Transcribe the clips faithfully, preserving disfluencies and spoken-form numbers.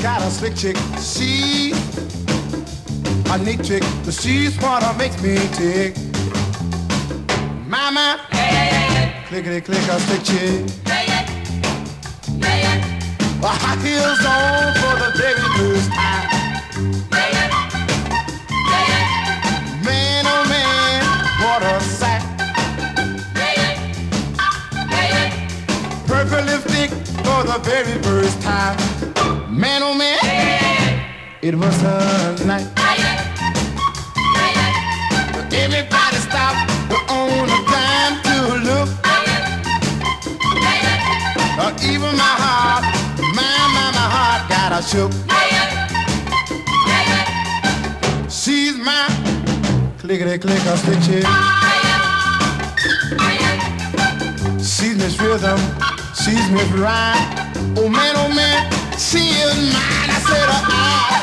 Got a slick chick, she a neat chick, but she's what makes me tick. Mama, hey, hey, hey, clickety click, a slick chick. Hey, hey, hey, hey. High heels on for the baby blues. Hey, hey, hey, hey. Man, oh man, what a sight. Hey, hey, hey, hey. Purple lipstick for the very first time. Man, oh man, it was a night. Everybody stopped on a dime to look. Even my heart, my, my, my heart got a shook. She's my clickety-clicker stitches. She's Miss Rhythm, she's Miss Rhyme. Oh man, oh man, she is mine, I said her eye.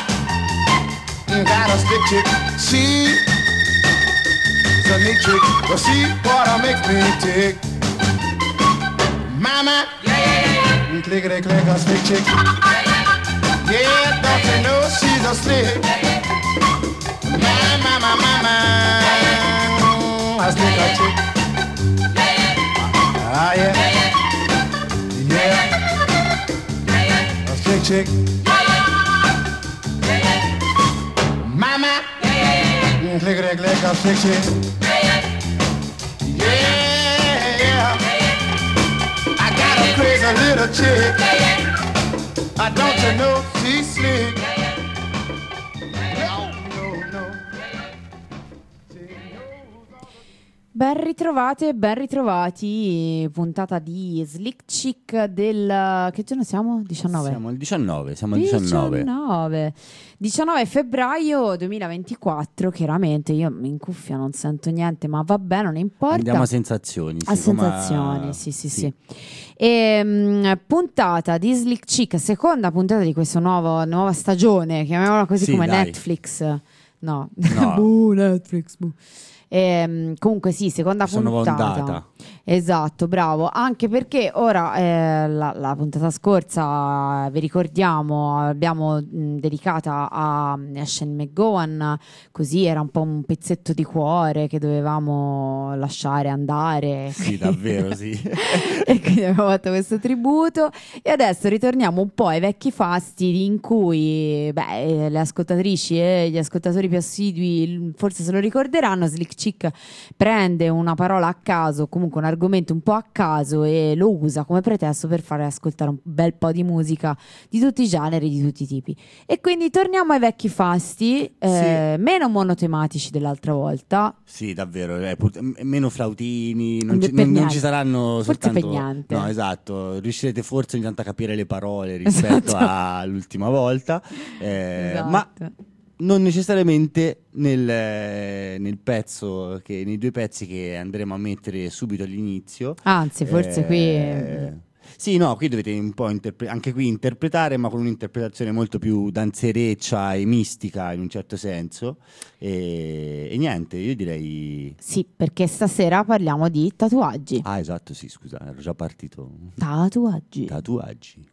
Got a slick chick, she is a neat chick, but she what makes me tick. Mama, yeah, yeah, yeah. Clickety click, a slick chick. Yeah, don't you know she's a slick? Mama, mama, mama, a slick chick. Ah yeah, yeah. Chick. Yeah, yeah. Mama, yeah, yeah. Clickety click, a slick chick. Yeah, yeah. I got a crazy little chick. I uh, don't you know she's slick. Ben ritrovate, ben ritrovati, puntata di Slick Chick del... che giorno siamo? diciannove? Siamo il diciannove, siamo il diciannove. diciannove. diciannove febbraio duemilaventiquattro, chiaramente io in cuffia non sento niente, ma vabbè, non importa. Andiamo a sensazioni. A sensazioni, a... sì, sì, sì. sì. E, mh, puntata di Slick Chick, seconda puntata di questa nuova, nuova stagione, chiamiamola così, sì, come dai. Netflix. No, no. Buh, Netflix, buh. E, comunque sì, seconda Sono puntata ondata. Esatto, bravo. Anche perché ora eh, la, la puntata scorsa, vi ricordiamo, abbiamo mh, dedicata a, a Shane McGowan. Così era un po' un pezzetto di cuore che dovevamo lasciare andare. Sì, davvero sì. E quindi abbiamo fatto questo tributo. E adesso ritorniamo un po' ai vecchi fasti, in cui beh, le ascoltatrici e gli ascoltatori più assidui forse se lo ricorderanno. Slick Chick prende una parola a caso, comunque un argomento un po' a caso, e lo usa come pretesto per fare ascoltare un bel po' di musica di tutti i generi, di tutti i tipi. E quindi torniamo ai vecchi fasti, eh, sì. Meno monotematici dell'altra volta. Sì, davvero, eh, put- meno flautini, non, c- non, non ci saranno forse soltanto... No, esatto, riuscirete forse ogni tanto a capire le parole rispetto esatto. all'ultima volta, eh, esatto. ma... non necessariamente nel, nel pezzo che, nei due pezzi che andremo a mettere subito all'inizio. Anzi, forse eh, qui... Sì, no, qui dovete un po' interpre- anche qui interpretare, ma con un'interpretazione molto più danzereccia e mistica in un certo senso. E, e niente, io direi... Sì, perché stasera parliamo di tatuaggi. Ah, esatto, sì, scusa, ero già partito. Tatuaggi. Tatuaggi.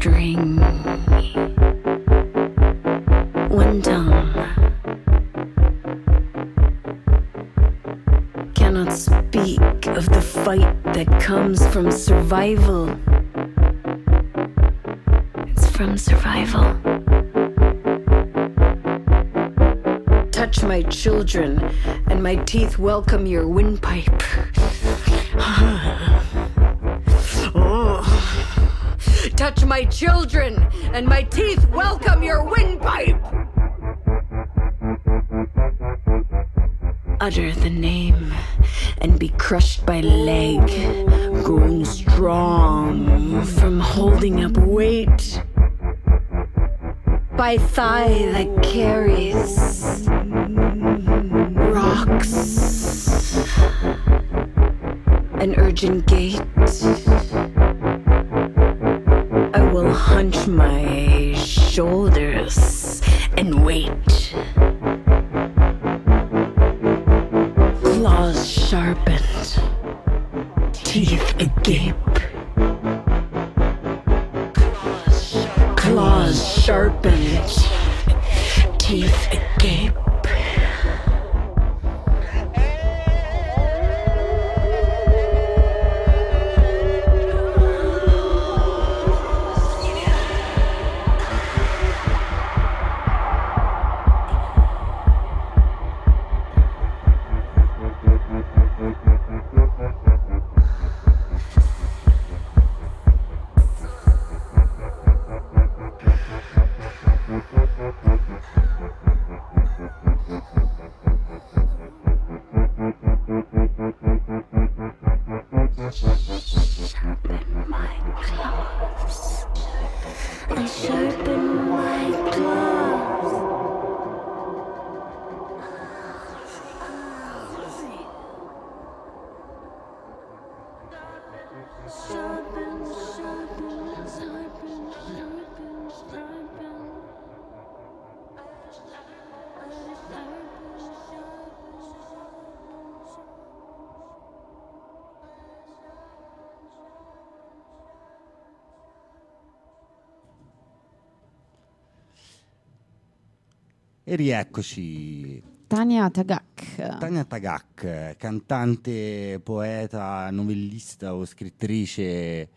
string. One tongue cannot speak of the fight that comes from survival. It's from survival. Touch my children, and my teeth welcome your windpipe. Touch my children, and my teeth welcome your windpipe! Utter the name, and be crushed by leg, grown strong from holding up weight. By thigh that carries rocks, an urgent gait. I will hunch my shoulders and wait. Claws sharpened, teeth agape. Claws sharpened, teeth agape. E rieccoci. Tanya Tagaq. Tanya Tagaq, cantante, poeta, novellista o scrittrice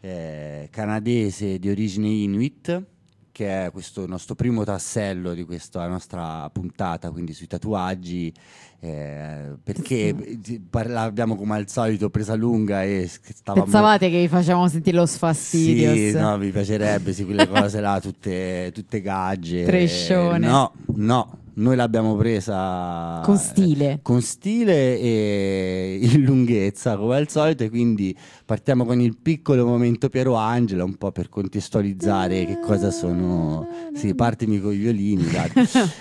eh, canadese di origine Inuit, che è questo nostro primo tassello di questa nostra puntata, quindi sui tatuaggi, eh, perché sì. parla, abbiamo come al solito presa lunga e stavamo... Pensavate che vi facevamo sentire lo sfastidio? Sì, no, vi piacerebbe, sì, quelle cose là, tutte, tutte gagge. Trescione. No, no. Noi l'abbiamo presa con stile, con stile e in lunghezza come al solito, e quindi partiamo con il piccolo momento Piero Angela, un po' per contestualizzare che cosa sono. Sì, partimi con i violini.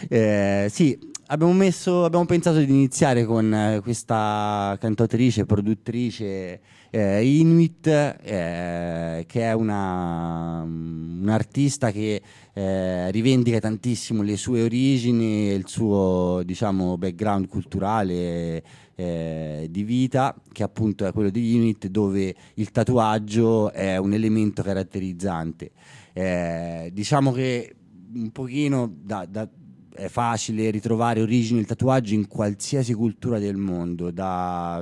eh, sì, abbiamo messo, abbiamo pensato di iniziare con questa cantautrice, produttrice eh, Inuit, eh, che è una un'artista che Eh, rivendica tantissimo le sue origini, il suo, diciamo, background culturale eh, di vita, che appunto è quello di Inuit, dove il tatuaggio è un elemento caratterizzante. Eh, diciamo che un pochino da, da, è facile ritrovare origini del tatuaggio in qualsiasi cultura del mondo, da,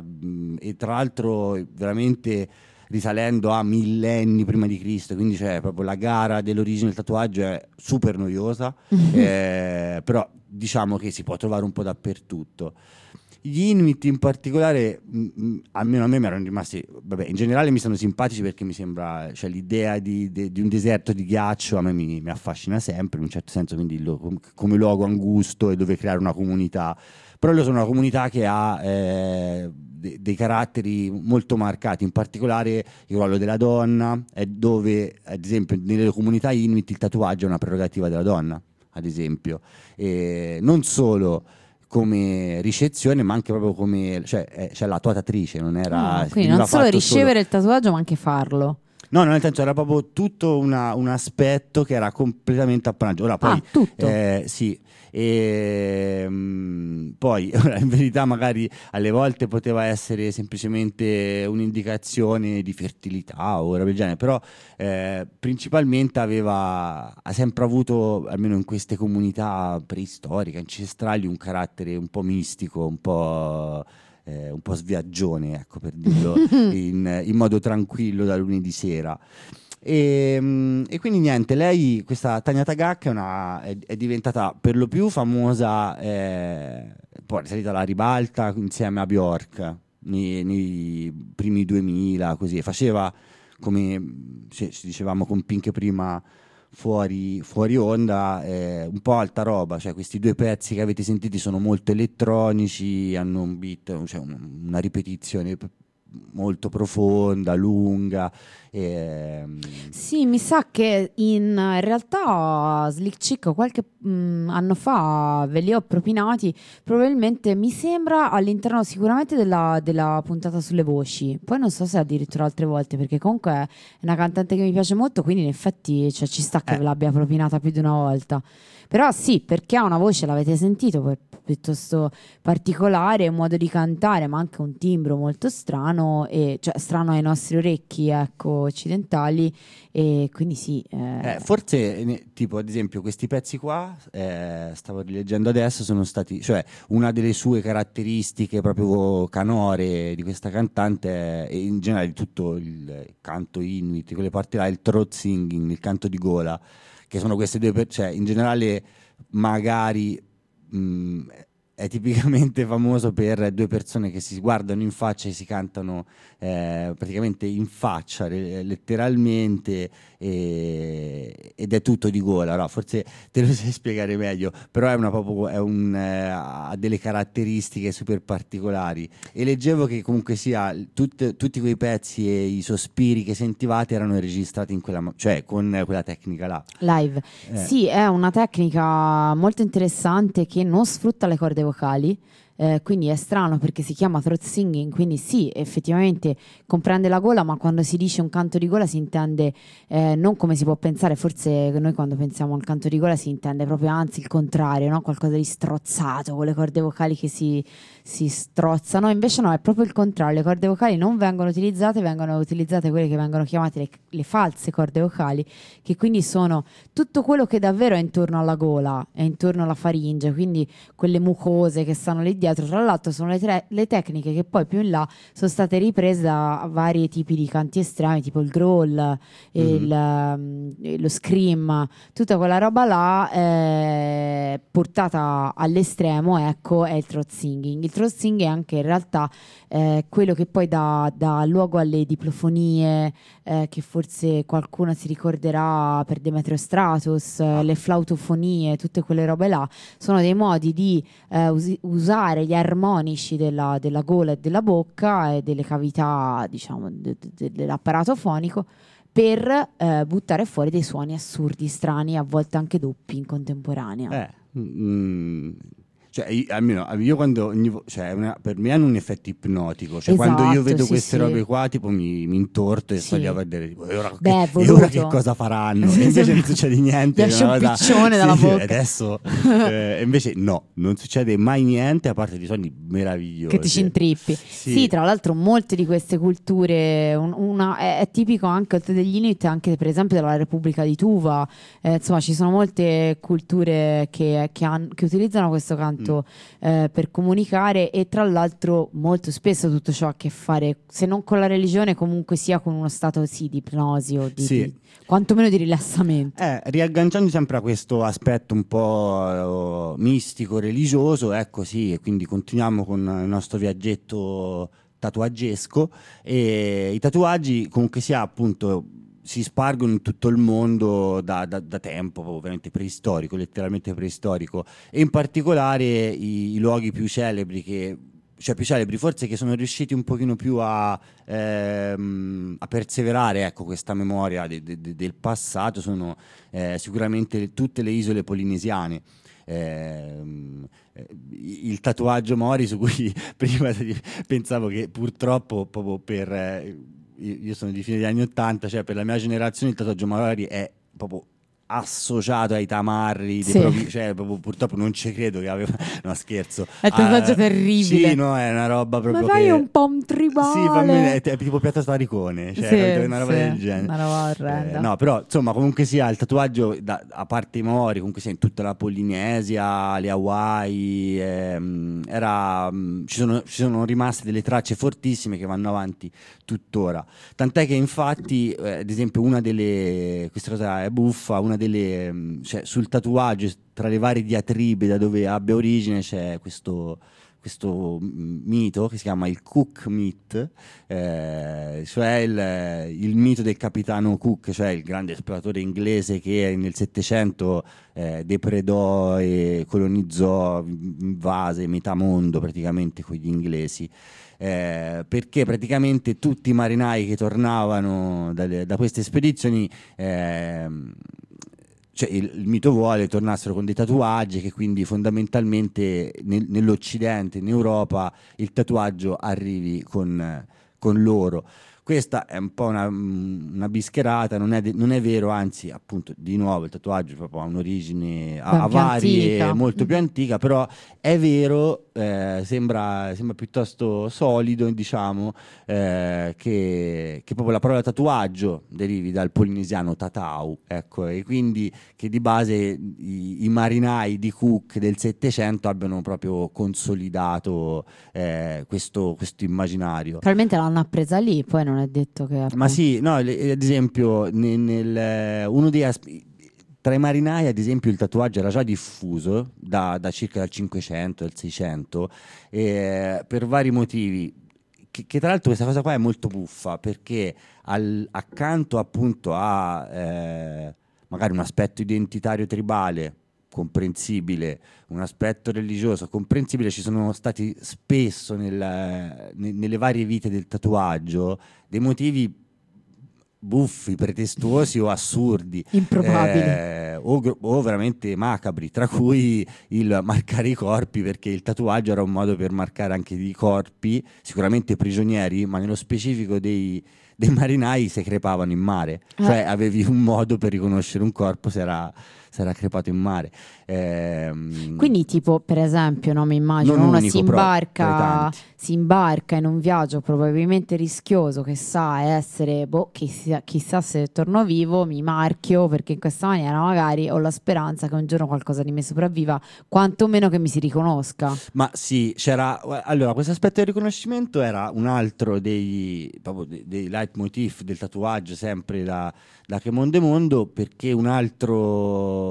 e tra l'altro veramente risalendo a millenni prima di Cristo, quindi cioè proprio la gara dell'origine del tatuaggio è super noiosa, eh, però diciamo che si può trovare un po' dappertutto. Gli Inuit in particolare, mh, almeno a me mi erano rimasti, vabbè, in generale mi sono simpatici perché mi sembra, cioè l'idea di, de, di un deserto di ghiaccio a me mi, mi affascina sempre in un certo senso, quindi lo, come luogo angusto e dove creare una comunità, però loro sono una comunità che ha eh, dei caratteri molto marcati, in particolare il ruolo della donna, è dove ad esempio nelle comunità Inuit il tatuaggio è una prerogativa della donna, ad esempio, e non solo come ricezione, ma anche proprio come, cioè, cioè la tatuatrice non era, ah, quindi non solo ricevere solo il tatuaggio ma anche farlo. No, nel senso, era proprio tutto una, un aspetto che era completamente appannaggio. Ora poi ah, tutto. Eh, sì. E mh, poi in verità magari alle volte poteva essere semplicemente un'indicazione di fertilità o roba del genere, però eh, principalmente aveva ha sempre avuto, almeno in queste comunità preistoriche, ancestrali, un carattere un po' mistico, un po' Eh, un po' sviaggione, ecco, per dirlo in, in modo tranquillo, da lunedì sera. E, e quindi niente, lei, questa Tanya Tagaq, è, una, è, è diventata per lo più famosa, eh, poi è salita alla ribalta insieme a Bjork nei, nei primi duemila, così, faceva, come cioè, ci dicevamo con Pink prima, Fuori, fuori onda, eh, un po' alta roba, cioè questi due pezzi che avete sentiti sono molto elettronici, hanno un beat, cioè una ripetizione molto profonda, lunga. E... Sì, mi sa che in realtà Slick Chick qualche mh, anno fa ve li ho propinati, probabilmente, mi sembra, all'interno sicuramente della, della puntata sulle voci, poi non so se addirittura altre volte, perché comunque è una cantante che mi piace molto, quindi in effetti, cioè, ci sta che eh. ve l'abbia propinata più di una volta. Però sì, perché ha una voce, l'avete sentito, piuttosto particolare, un modo di cantare, ma anche un timbro molto strano, e, cioè strano ai nostri orecchi, ecco, occidentali, e quindi sì. Eh... Eh, forse, tipo, ad esempio, questi pezzi qua, eh, stavo rileggendo adesso, sono stati, cioè, una delle sue caratteristiche proprio canore di questa cantante, e in generale di tutto il canto inuit, quelle parti là, il throat singing, il canto di gola, che sono queste due, per, cioè, in generale, magari mh, è tipicamente famoso per due persone che si guardano in faccia e si cantano eh, praticamente in faccia, re, letteralmente, e, ed è tutto di gola. No, forse te lo sai spiegare meglio, però è una proprio, è un, eh, ha delle caratteristiche super particolari. E leggevo che comunque sia tut, tutti quei pezzi e i sospiri che sentivate erano registrati in quella, cioè con quella tecnica là, live. Eh. Sì, è una tecnica molto interessante che non sfrutta le corde vocali, eh, quindi è strano perché si chiama throat singing, quindi sì, effettivamente comprende la gola, ma quando si dice un canto di gola si intende eh, non come si può pensare, forse noi quando pensiamo al canto di gola si intende proprio, anzi, il contrario, no? Qualcosa di strozzato, con le corde vocali che si, si strozzano. Invece no, è proprio il contrario, le corde vocali non vengono utilizzate, vengono utilizzate quelle che vengono chiamate le, le false corde vocali, che quindi sono tutto quello che davvero è intorno alla gola, è intorno alla faringe, quindi quelle mucose che stanno lì dietro. Tra l'altro sono le, tre, le tecniche che poi più in là sono state riprese da vari tipi di canti estremi, tipo il growl, mm-hmm. il, lo scream, tutta quella roba là, eh, portata all'estremo, ecco, è il throat singing. Il throat singing è anche in realtà eh, quello che poi dà, dà luogo alle diplofonie, eh, che forse qualcuno si ricorderà per Demetrio Stratos, eh, le flautofonie, tutte quelle robe là sono dei modi di eh, us- usare gli armonici della, della gola e della bocca e delle cavità, diciamo, de, de, dell'apparato fonico per eh, buttare fuori dei suoni assurdi, strani, a volte anche doppi in contemporanea. Eh, mm, cioè, io, almeno io quando ogni, cioè, una, per me hanno un effetto ipnotico, cioè, esatto, quando io vedo sì, queste sì. robe qua, tipo mi, mi intorto e sì. sto lì a vedere tipo, e, ora Beh, che, e ora che cosa faranno? Sì, e invece sì, non succede niente, lascia un piccione dalla bocca. Sì, adesso eh, invece no, non succede mai niente, a parte dei suoni meravigliosi che ti cintrippi. Sì. Sì, tra l'altro molte di queste culture, un, una, è, è tipico anche degli Inuit, anche per esempio della Repubblica di Tuva, eh, insomma ci sono molte culture che, che, han, che utilizzano questo canto mm. eh, per comunicare, e tra l'altro molto spesso tutto ciò ha a che fare, se non con la religione, comunque sia con uno stato sì di ipnosi o di, sì. di quantomeno di rilassamento. Eh, riagganciando sempre a questo aspetto un po' mistico, religioso, ecco sì, e quindi continuiamo con il nostro viaggetto tatuaggesco. E i tatuaggi comunque sia, appunto, si spargono in tutto il mondo da, da, da tempo, ovviamente preistorico, letteralmente preistorico, e in particolare i, i luoghi più celebri che cioè più celebri forse che sono riusciti un pochino più a, ehm, a perseverare, ecco, questa memoria de, de, del passato, sono eh, sicuramente tutte le isole polinesiane. Eh, il tatuaggio Maori, su cui prima pensavo che purtroppo proprio per eh, io sono di fine degli anni ottanta, cioè per la mia generazione il tatuaggio Maori è proprio associato ai tamarri, sì. dei propri, cioè, proprio, purtroppo non ci credo che aveva, no scherzo, è un tatuaggio ah, terribile, sì, no, è una roba proprio, ma fai che... un po' un tribale, sì, fammi, è, è tipo piatta staricone, cioè, sì, una roba sì, del genere, una roba orrenda, eh, no, però insomma comunque sia il tatuaggio da, a parte i Maori, comunque sia in tutta la Polinesia, le Hawaii, ehm, era, mh, ci, sono, ci sono rimaste delle tracce fortissime che vanno avanti tuttora, tant'è che infatti eh, ad esempio una delle, questa cosa è buffa, una delle, cioè, sul tatuaggio, tra le varie diatribe da dove abbia origine, c'è questo, questo mito che si chiama il Cook Myth, eh, cioè il, il mito del capitano Cook, cioè il grande esploratore inglese che nel Settecento eh, depredò e colonizzò, invase metà mondo praticamente con gli inglesi. Eh, perché praticamente tutti i marinai che tornavano da, da queste spedizioni, eh, cioè il, il mito vuole tornassero con dei tatuaggi, che quindi fondamentalmente nel, nell'Occidente, in Europa, il tatuaggio arrivi con, con loro. Questa è un po' una, una bischerata, non è, de- non è vero, anzi appunto di nuovo il tatuaggio proprio ha un'origine a, a varie, molto più antica, però è vero, eh, sembra, sembra piuttosto solido, diciamo, eh, che, che proprio la parola tatuaggio derivi dal polinesiano tatau, ecco, e quindi che di base i, i marinai di Cook del Settecento abbiano proprio consolidato eh, questo, questo immaginario. Probabilmente l'hanno appresa lì, poi non non è detto che appunto... Ma sì, no, ad esempio nel, nel, uno dei asp... tra i marinai ad esempio il tatuaggio era già diffuso da, da circa dal cinquecento al seicento, eh, per vari motivi che, che tra l'altro questa cosa qua è molto buffa, perché al, accanto appunto a eh, magari un aspetto identitario tribale comprensibile, un aspetto religioso comprensibile, ci sono stati spesso nel, nelle varie vite del tatuaggio dei motivi buffi, pretestuosi o assurdi, improbabili, eh, o, o veramente macabri, tra cui il marcare i corpi, perché il tatuaggio era un modo per marcare anche i corpi, sicuramente prigionieri, ma nello specifico dei, dei marinai se crepavano in mare, eh. cioè avevi un modo per riconoscere un corpo se era... sarà crepato in mare, eh, quindi tipo per esempio, no, mi immagino uno unico, si imbarca si imbarca in un viaggio probabilmente rischioso, che sa essere boh, chissà, chissà se torno vivo, mi marchio, perché in questa maniera magari ho la speranza che un giorno qualcosa di me sopravviva, quantomeno che mi si riconosca. Ma sì, c'era, allora questo aspetto del riconoscimento era un altro dei, proprio dei, dei leitmotiv del tatuaggio, sempre da, da che mondo è mondo, perché un altro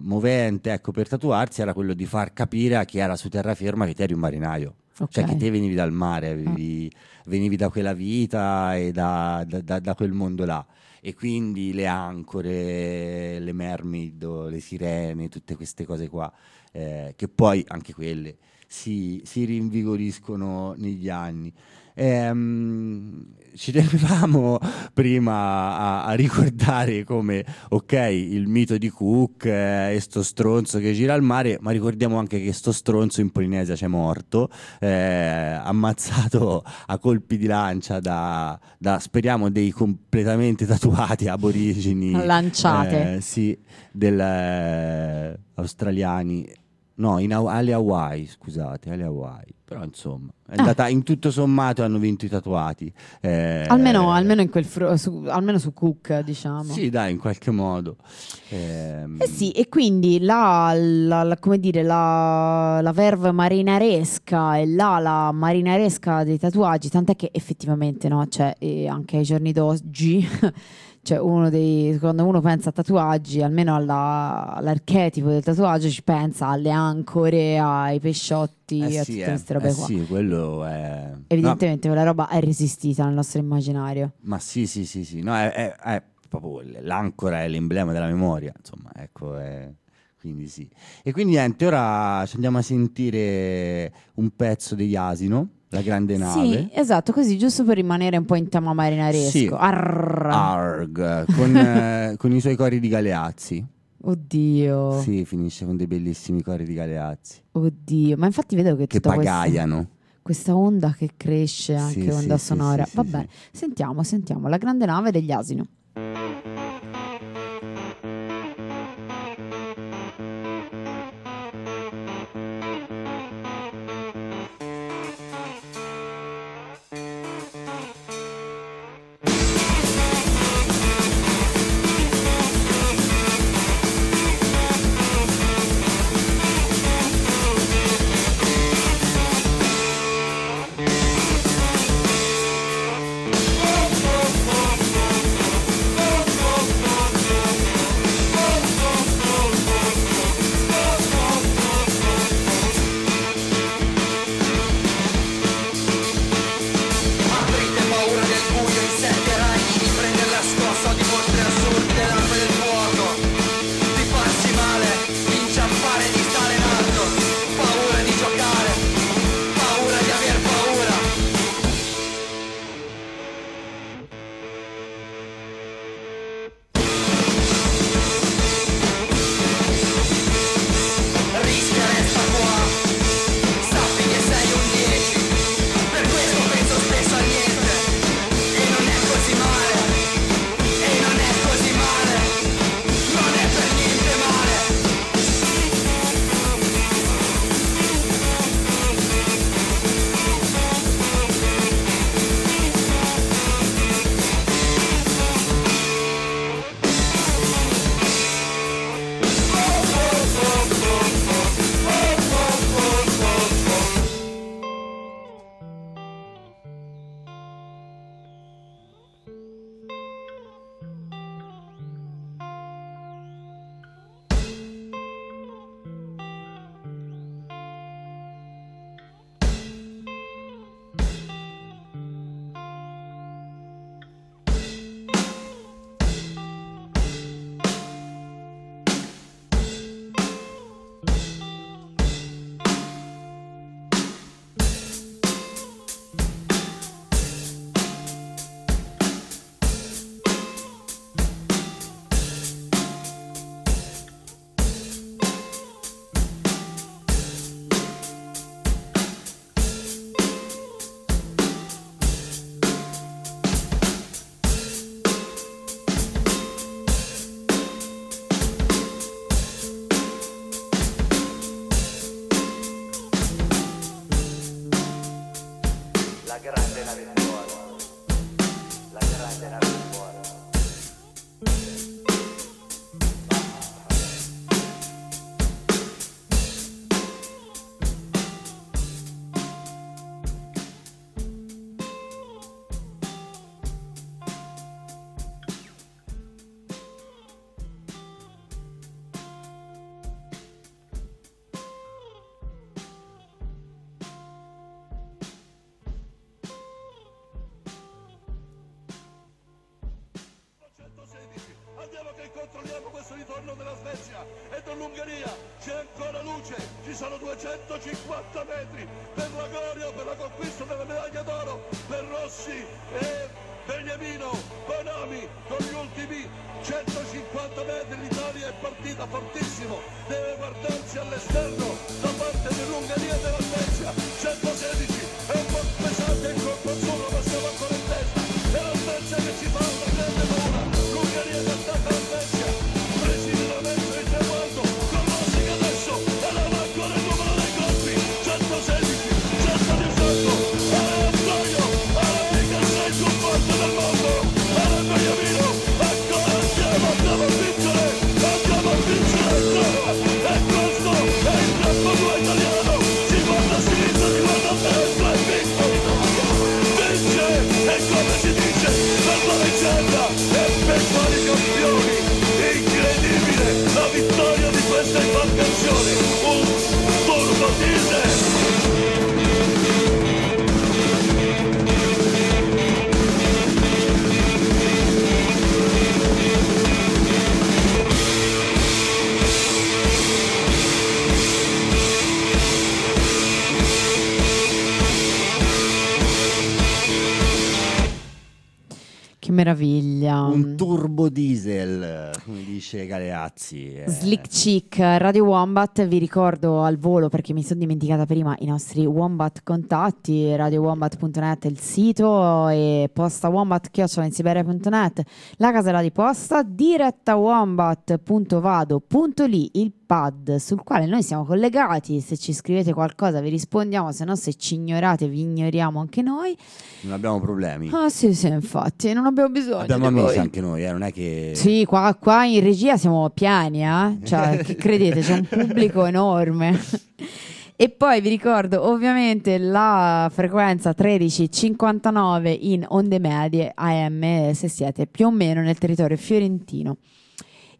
movente, ecco, per tatuarsi era quello di far capire a chi era su terraferma che te eri un marinaio, okay. Cioè che te venivi dal mare, avevi, venivi da quella vita e da, da, da, da quel mondo là, e quindi le ancore, le mermaid, le sirene, tutte queste cose qua, eh, che poi anche quelle si, si rinvigoriscono negli anni. Ehm, ci tenevamo prima a, a ricordare come, ok, il mito di Cook eh, e sto stronzo che gira al mare, ma ricordiamo anche che sto stronzo in Polinesia c'è morto, eh, ammazzato a colpi di lancia da, da speriamo dei completamente tatuati aborigini lanciate, eh, sì, del, eh, australiani, no, in, alle Hawaii, scusate, alle Hawaii, però insomma è andata, ah. in tutto sommato hanno vinto i tatuati, eh, almeno, almeno, in quel fru- su, almeno su Cook, diciamo, sì dai, in qualche modo, eh, eh sì, e quindi la, la, la, come dire, la, la verve marinaresca e l'ala marinaresca dei tatuaggi, tant'è che effettivamente, no, cioè, eh, anche ai giorni d'oggi cioè uno dei, quando uno pensa a tatuaggi, almeno alla, all'archetipo del tatuaggio, ci pensa alle ancore, ai pesciotti, eh a sì, tutte queste eh, robe eh qua. Sì, quello è... Evidentemente no. Quella roba è resistita nel nostro immaginario. Ma sì, sì, sì, sì. No, è, è, è proprio l'ancora è l'emblema della memoria, insomma, ecco, è... quindi sì. E quindi niente, ora ci andiamo a sentire un pezzo degli Asino. La grande nave. Sì, esatto, così giusto per rimanere un po' in tema marinaresco. Sì. Arr. Arg, con, eh, con i suoi cori di Galeazzi. Oddio. Sì, finisce con dei bellissimi cori di Galeazzi. Oddio, ma infatti vedo che... Che pagaiano. Questo... questa onda che cresce, anche sì, onda sì, sonora. Sì, sì, vabbè, sì, sì. sentiamo, sentiamo La grande nave degli asino. Controlliamo questo ritorno della Svezia e dell'Ungheria, c'è ancora luce, ci sono duecentocinquanta metri per la gloria, per la conquista della medaglia d'oro, per Rossi e Beniamino Bonomi. Con gli ultimi centocinquanta metri l'Italia è partita fortissimo, deve guardarsi all'esterno da parte dell'Ungheria e della Svezia. Centosedici è un po' pesante il colpo solo, ma siamo ancora in testa, è la Svezia che ci fa una grande paura. L'Ungheria che attacca la Svezia, preside la mezza e traguardo, con Rossi che adesso è la macchia del numero dei colpi. Centosedici, centodiciotto, è Antonio, è la Picasso più forte del mondo, è la Beniamino, ancora andiamo, andiamo a vincere, andiamo a vincere ancora, e questo è il campo due italiano, si guarda a sinistra, si guarda a destra. Che meraviglia. Un turbo diesel, come dice Galeazzi. eh. Slick Chick, Radio Wombat. Vi ricordo al volo, perché mi sono dimenticata prima, i nostri Wombat contatti. Radio Wombat punto net è il sito, e posta wombat chiocciola in siberia punto net la casella di posta. Diretta wombat punto vado punto li il pad sul quale noi siamo collegati. Se ci scrivete qualcosa vi rispondiamo, se no, se ci ignorate vi ignoriamo anche noi. Non abbiamo problemi. Ah sì sì, infatti non abbiamo bisogno. Abbiamo amici anche noi, eh, non è che... Sì, qua, qua in regia siamo piani, eh? Cioè, che credete, c'è un pubblico enorme. E poi vi ricordo ovviamente la frequenza tredici cinquantanove in onde medie A M, se siete più o meno nel territorio fiorentino.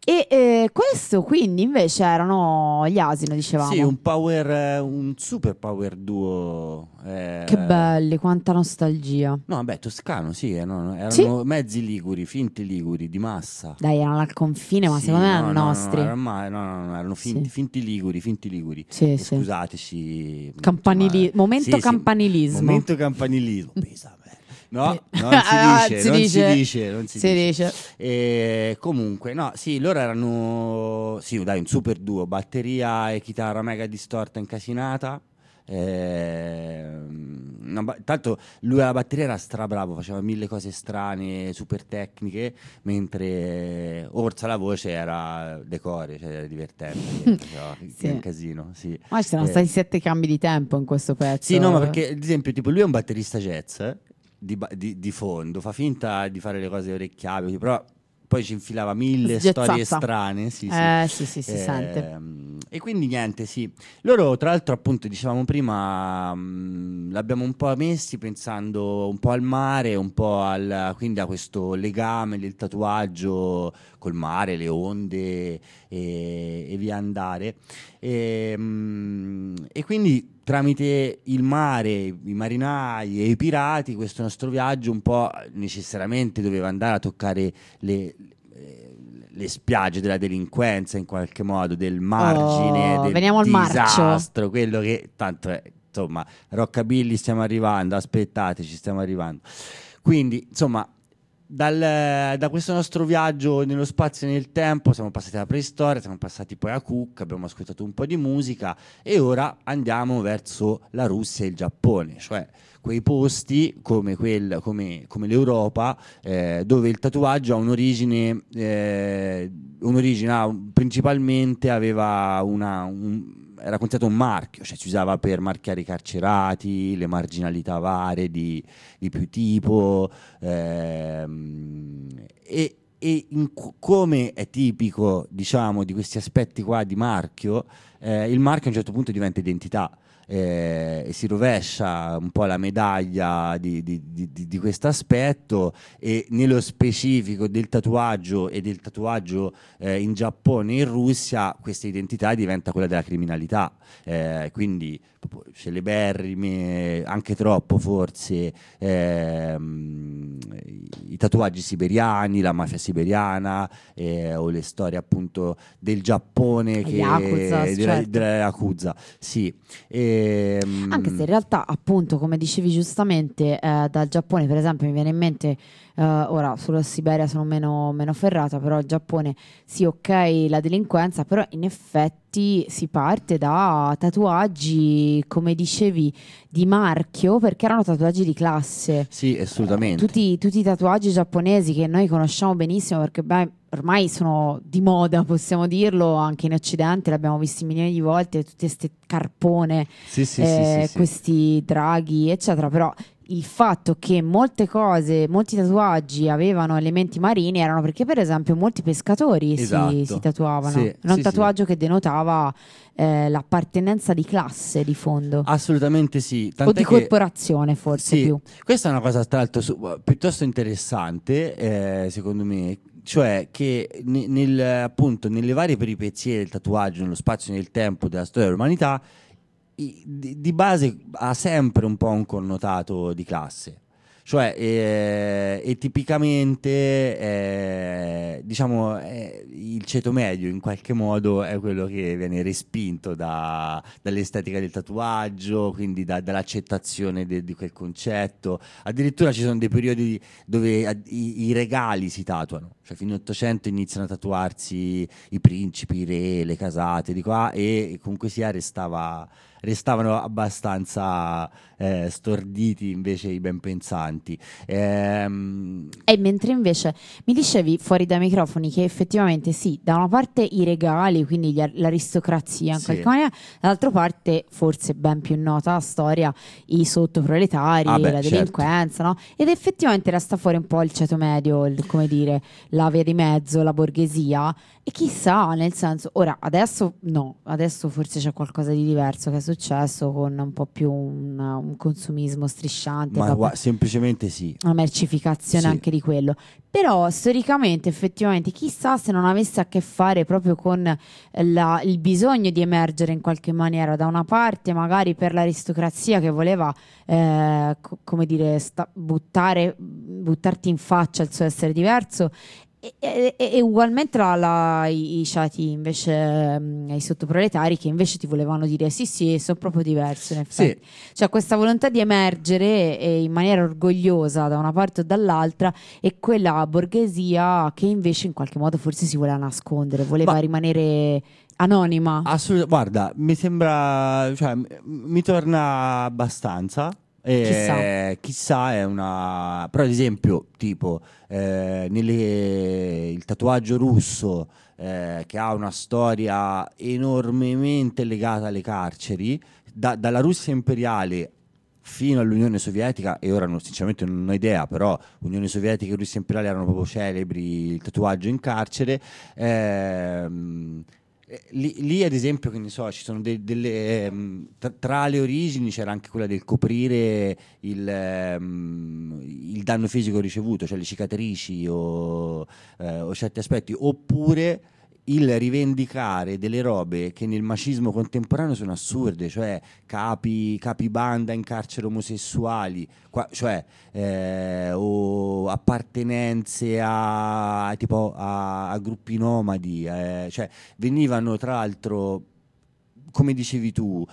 E eh, questo quindi invece erano gli Asino, dicevamo. Sì, un power, un super power duo. eh, Che belli, quanta nostalgia. No, vabbè, toscano, sì, eh, no, erano sì? mezzi liguri, finti liguri, di massa. Dai, erano al confine, ma sì, secondo me no, erano no, nostri no, no, no, no, no, erano finti, sì. finti liguri, finti liguri sì, sì. Scusateci. Campanili- ma... Momento sì, campanilismo sì, Momento campanilismo, pesa. No, non si dice, non dice. si dice, non si, si dice. dice. E comunque, no, sì, loro erano, sì, dai, un super duo, batteria e chitarra mega distorta incasinata. Eh, no, tanto lui alla batteria era strabravo, faceva mille cose strane, super tecniche, mentre Orsa la voce era decore, cioè era divertente. Cioè, sì. Un casino, sì. Ma ci sono eh. stati sette cambi di tempo in questo pezzo. Sì, no, ma perché ad esempio tipo lui è un batterista jazz, eh? Di, di, di fondo, fa finta di fare le cose orecchiabili, però poi ci infilava mille Sgezzazza. storie strane. Sì, sì. Eh, sì, sì, si eh, sente. E quindi niente, sì. Loro, tra l'altro, appunto, dicevamo prima, mh, l'abbiamo un po' messi pensando un po' al mare, un po' al, quindi a questo legame del tatuaggio col mare, le onde e, e via andare. E, mh, e quindi tramite il mare, i marinai e i pirati, questo nostro viaggio un po' necessariamente doveva andare a toccare le, le spiagge della delinquenza in qualche modo, del margine, oh, del veniamo al disastro, marcio. Quello che tanto è, insomma, rockabilly stiamo arrivando, aspettateci, stiamo arrivando. Quindi, insomma, Dal, da questo nostro viaggio nello spazio e nel tempo siamo passati alla preistoria, siamo passati poi a Cook, abbiamo ascoltato un po' di musica e ora andiamo verso la Russia e il Giappone, cioè quei posti come, quel, come, come l'Europa, eh, dove il tatuaggio ha un'origine, eh, un'origine principalmente aveva una... Un, era considerato un marchio, cioè si usava per marchiare i carcerati, le marginalità varie di, di più tipo, ehm, e, e in, come è tipico, diciamo, di questi aspetti qua di marchio, eh, il marchio a un certo punto diventa identità, eh, e si rovescia un po' la medaglia di, di, di, di, di questo aspetto, e nello specifico del tatuaggio e del tatuaggio eh, in Giappone e in Russia questa identità diventa quella della criminalità, eh, quindi celeberrime, anche troppo forse, ehm, i tatuaggi siberiani, la mafia siberiana, eh, o le storie appunto del Giappone, che Yakuza, della, certo. della Yakuza, sì. Ehm, anche se in realtà, appunto, come dicevi giustamente, eh, dal Giappone per esempio mi viene in mente, eh, ora sulla Siberia sono meno, meno ferrata, però il Giappone sì, ok, la delinquenza, però in effetti si parte da tatuaggi, come dicevi, di marchio, perché erano tatuaggi di classe. Sì, assolutamente. Tutti, tutti i tatuaggi giapponesi che noi conosciamo benissimo, perché beh, ormai sono di moda, possiamo dirlo, anche in Occidente, l'abbiamo visti milioni di volte, tutte queste carpone, sì, sì, eh, sì, sì, questi sì. draghi, eccetera, però... Il fatto che molte cose, molti tatuaggi avevano elementi marini erano perché per esempio molti pescatori esatto. si, si tatuavano. Sì, era un sì, tatuaggio sì. che denotava eh, l'appartenenza di classe di fondo. Assolutamente sì. Tant'è o di che... corporazione forse sì. più. Questa è una cosa tra l'altro su... piuttosto interessante, eh, secondo me. Cioè che nel, nel, appunto, nelle varie peripezie del tatuaggio, nello spazio e nel tempo della storia dell'umanità, di base ha sempre un po' un connotato di classe, Cioè, eh, e tipicamente, eh, diciamo, eh, il ceto medio in qualche modo è quello che viene respinto da, dall'estetica del tatuaggio, quindi da, dall'accettazione de, di quel concetto. Addirittura ci sono dei periodi dove a, i, i regali si tatuano, cioè fino all'Ottocento iniziano a tatuarsi i principi, i re, le casate di qua, e comunque sia restava... restavano abbastanza eh, storditi invece i ben pensanti. Ehm... E mentre invece mi dicevi fuori dai microfoni che effettivamente sì, da una parte i regali, quindi gli, l'aristocrazia in sì. qualche maniera, dall'altra parte forse ben più nota la storia, i sottoproletari, ah beh, la delinquenza, certo. no? Ed effettivamente resta fuori un po' il ceto medio, il, come dire, la via di mezzo, la borghesia, e chissà, nel senso, ora adesso no, adesso forse c'è qualcosa di diverso che è successo, con un po' più un, un consumismo strisciante, ma guà, semplicemente sì, una mercificazione sì. anche di quello, però storicamente effettivamente chissà se non avesse a che fare proprio con la, il bisogno di emergere in qualche maniera, da una parte magari per l'aristocrazia che voleva eh, co- come dire sta- buttare buttarti in faccia il suo essere diverso. E, e, e ugualmente la, la, i, i ciati invece, um, i sottoproletari che invece ti volevano dire sì sì, sono proprio diverso in effetti. Sì. Cioè questa volontà di emergere eh, in maniera orgogliosa da una parte o dall'altra, e quella borghesia che invece in qualche modo forse si voleva nascondere, voleva Ma... rimanere... anonima. Assolut- guarda, mi sembra, cioè, m- mi torna abbastanza. Eh, chissà. chissà è una però ad esempio tipo eh, nelle... il tatuaggio russo eh, che ha una storia enormemente legata alle carceri da, dalla Russia imperiale fino all'Unione Sovietica, e ora non, sinceramente non ho idea, però Unione Sovietica e Russia imperiale erano proprio celebri il tatuaggio in carcere. ehm Lì, lì ad esempio, che ne so, ci sono de, delle ehm, tra, tra le origini c'era anche quella del coprire il, ehm, il danno fisico ricevuto, cioè le cicatrici o, eh, o certi aspetti, oppure il rivendicare delle robe che nel macismo contemporaneo sono assurde, cioè capi, capibanda in carcere omosessuali, qua, cioè eh, o appartenenze a tipo a, a gruppi nomadi, eh, cioè venivano tra l'altro, come dicevi tu,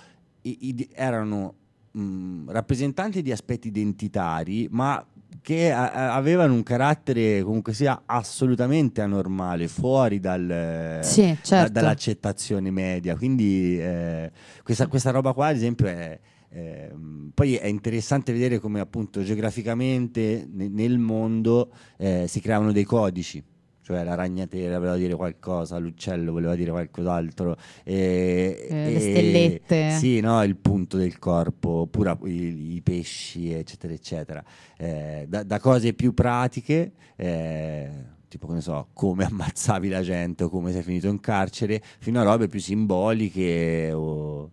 i, i, erano mh, rappresentanti di aspetti identitari, ma che a- avevano un carattere comunque sia assolutamente anormale, fuori dal, sì, certo. da- dall'accettazione media. Quindi eh, questa, questa roba qua ad esempio è, eh, poi è interessante vedere come appunto geograficamente ne- nel mondo eh, si creavano dei codici, cioè la ragnatela voleva dire qualcosa, l'uccello voleva dire qualcos'altro, e, eh, e, le stellette, sì, no, il punto del corpo, oppure i, i pesci, eccetera eccetera, eh, da, da cose più pratiche, eh, tipo che ne so, come ammazzavi la gente o come sei finito in carcere, fino a robe più simboliche o...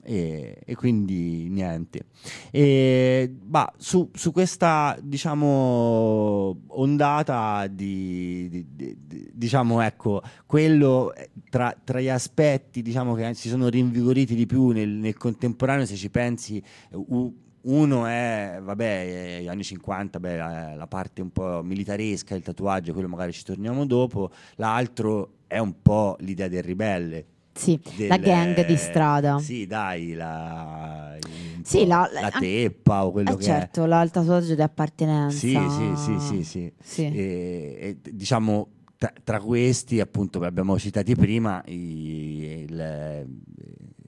E, e quindi niente, e, bah, su, su questa diciamo ondata di, di, di, di diciamo ecco quello tra, tra gli aspetti diciamo che si sono rinvigoriti di più nel, nel contemporaneo, se ci pensi, u, uno è vabbè gli anni cinquanta, beh, la, la parte un po' militaresca del tatuaggio, quello magari ci torniamo dopo, l'altro è un po' l'idea del ribelle. Sì, delle, la gang di strada. Sì, dai, la, sì, la, la teppa o quello eh che certo, è. Certo, il tatuaggio di appartenenza. Sì, sì, sì, sì, sì. sì. E, e, diciamo, tra, tra questi, appunto, abbiamo citati prima i, le,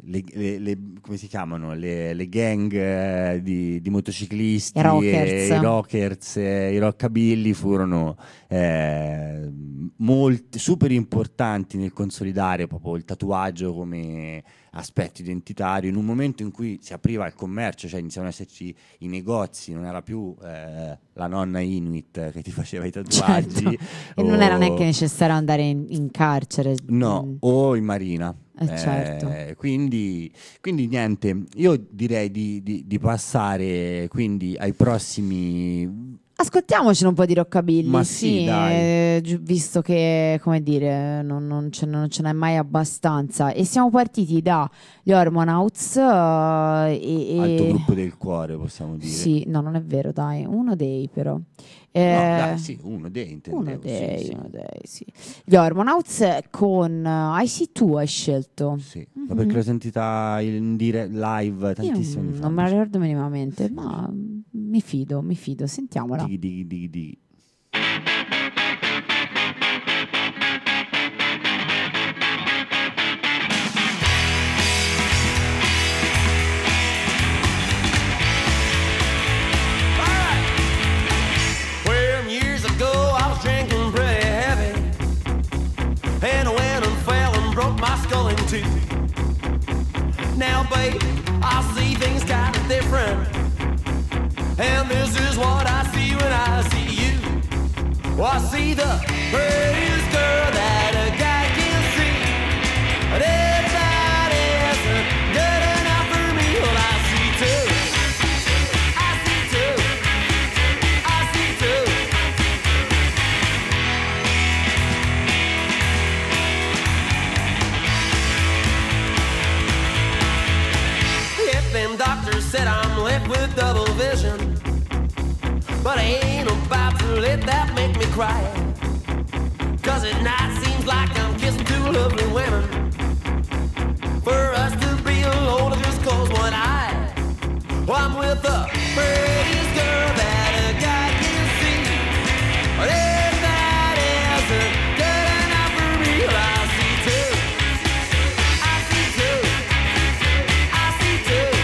le, le, le, come si chiamano? Le, le gang eh, di, di motociclisti, i rockers, e, i, rockers eh, i rockabilly furono... Eh, molti, super importanti nel consolidare proprio il tatuaggio come aspetto identitario, in un momento in cui si apriva il commercio, cioè iniziavano ad esserci i negozi, non era più eh, la nonna Inuit che ti faceva i tatuaggi, certo. o... e non era neanche necessario andare in, in carcere, no, mm. o in marina, eh, eh, certo. quindi, quindi niente, io direi di, di, di passare quindi ai prossimi Ascoltiamoci un po' di rockabilly. Ma sì, sì dai. Eh, visto che, come dire, non, non, ce, non ce n'è mai abbastanza. E siamo partiti dagli Hormonauts, uh, e, altro e... gruppo del cuore, possiamo dire. Sì, no, non è vero, dai, uno dei però eh, no, dai, sì, uno dei, intendevo. Uno dei, sì, sì. Uno dei, sì. Gli Hormonauts con uh, I C due hai scelto. Sì, mm-hmm. Ma perché l'ho sentita in dire live tantissimi anni fa. Non me la ricordo minimamente, sì. Ma mi fido, mi fido, sentiamola. Di, di, di, di. Now, babe, I see things kind of different, and this is what I see when I see you. Well, I see the prettiest girl that a guy can see, but if that isn't good enough for me, well, I see too, I see too, I see too. If them doctors said I'm left with double vision, but I ain't about to let that make me cry, cause at night seems like I'm kissing two lovely women, for us to be alone to just close one eye. Well, I'm with the prettiest girl that a guy can see, but if that isn't good enough for me, I see too, I see too, I see too.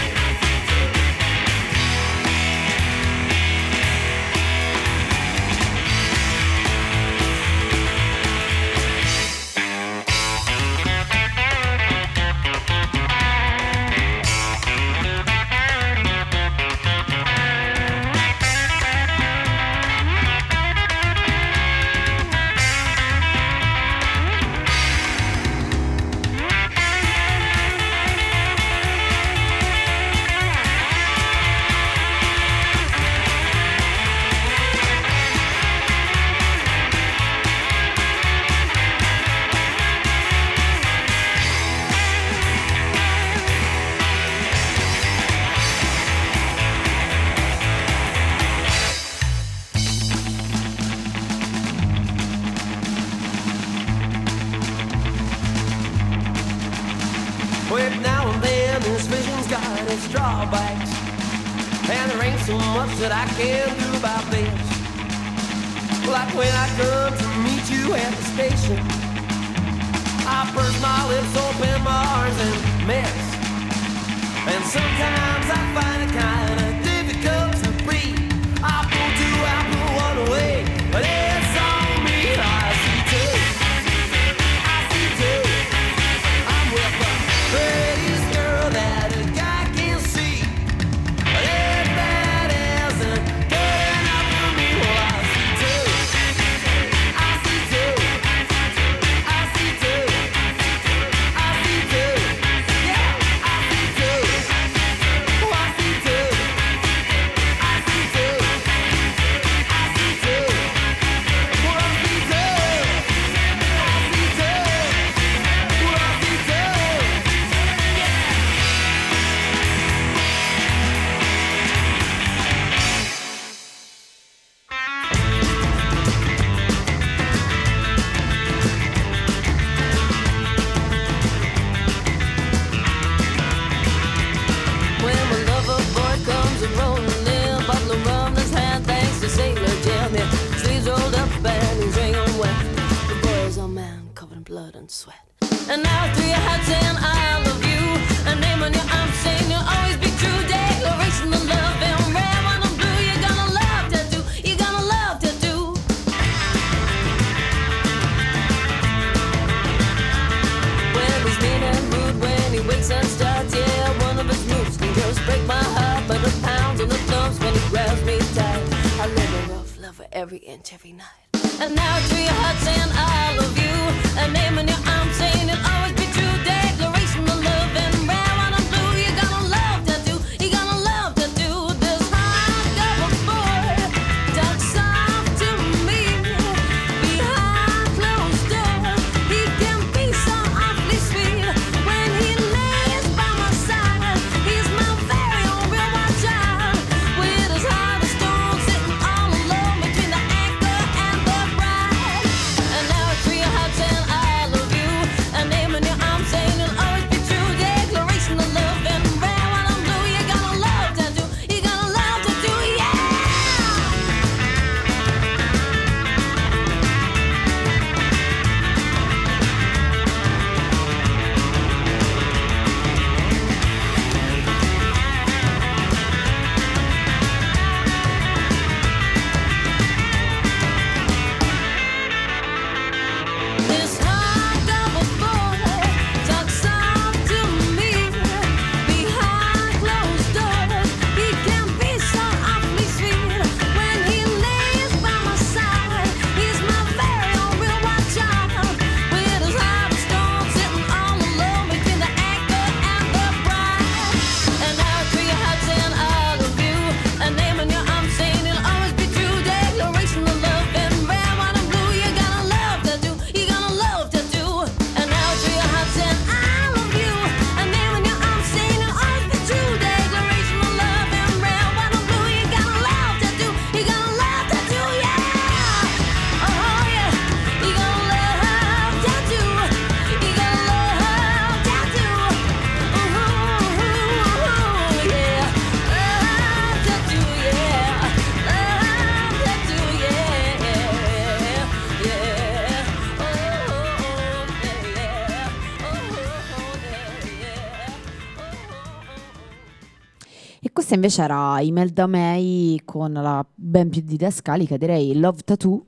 questa invece era Imelda May con la ben più didascalica, direi, Love Tattoo.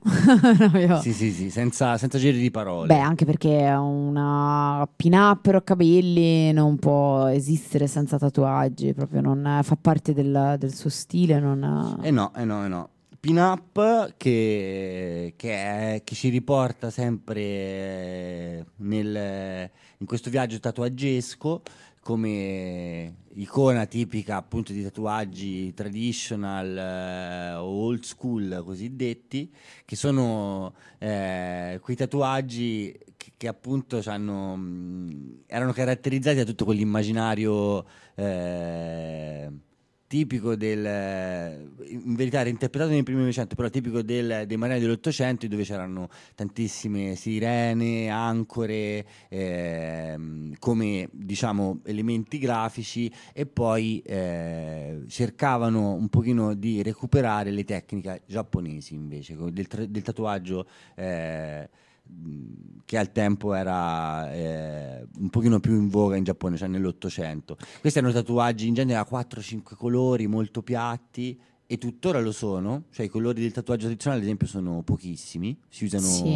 No, sì, sì, sì, senza, senza giri di parole. Beh, anche perché è una pin-up rockabilly, non può esistere senza tatuaggi, proprio non fa parte del, del suo stile. Non è... Eh no, eh no, eh no. Pin-up che, che, è, che ci riporta sempre nel, in questo viaggio tatuaggesco come icona tipica appunto di tatuaggi traditional o uh, old school cosiddetti, che sono eh, quei tatuaggi che, che appunto c'hanno, erano caratterizzati da tutto quell'immaginario eh, tipico del, in verità reinterpretato nei primi novecento, però tipico del, dei marinai dell'Ottocento, dove c'erano tantissime sirene, ancore, eh, come diciamo elementi grafici, e poi eh, cercavano un pochino di recuperare le tecniche giapponesi invece del, del tatuaggio eh, che al tempo era eh, un pochino più in voga in Giappone, cioè nell'Ottocento. Questi erano tatuaggi in genere a quattro cinque colori, molto piatti, e tuttora lo sono, cioè i colori del tatuaggio tradizionale ad esempio sono pochissimi, si usano... Sì.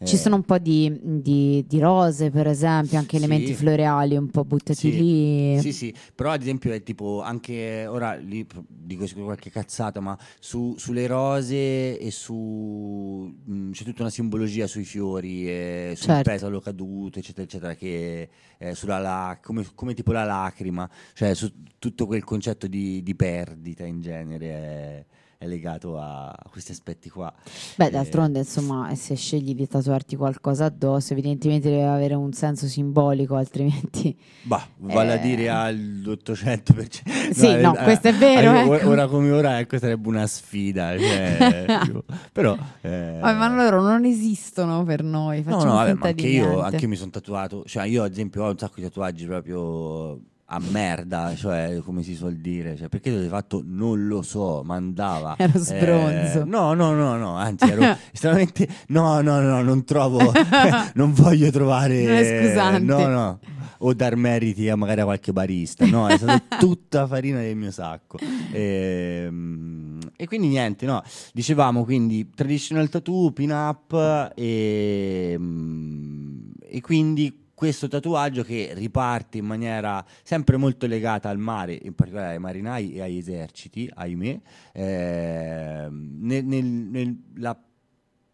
Eh... Ci sono un po' di, di, di rose per esempio, anche elementi sì. floreali un po' buttati sì. lì. Sì, sì, però ad esempio è tipo anche, ora lì dico qualche cazzata, ma su, sulle rose e su... Mh, c'è tutta una simbologia sui fiori, eh, sul certo. petalo caduto, eccetera, eccetera, che eh, sulla la, come, come tipo la lacrima, cioè su tutto quel concetto di, di perdita in genere. È, è legato a questi aspetti qua. Beh, d'altronde, eh, insomma, se scegli di tatuarti qualcosa addosso, evidentemente deve avere un senso simbolico, altrimenti. Bah, vale eh... a dire all'ottocento per cento. Sì, no, no eh, questo è vero. Eh, ecco. Ora come ora, ecco, sarebbe una sfida. Cioè, però. Eh... Oh, ma loro non esistono per noi. No, no, vabbè, ma anche io, anche io mi sono tatuato. Cioè, io ad esempio ho un sacco di tatuaggi proprio a merda, cioè come si suol dire, cioè, perché l'ho fatto non lo so, ma andava. Ero sbronzo. Eh, no, no, no, no, anzi ero estremamente no, no, no, non trovo eh, non voglio trovare non è scusante. No, no. O dar meriti a magari a qualche barista. No, è stata tutta farina del mio sacco. E, e quindi niente, no, dicevamo quindi traditional tattoo, pin up e e quindi questo tatuaggio che riparte in maniera sempre molto legata al mare, in particolare ai marinai e agli eserciti, ahimè, eh, nel, nel, nella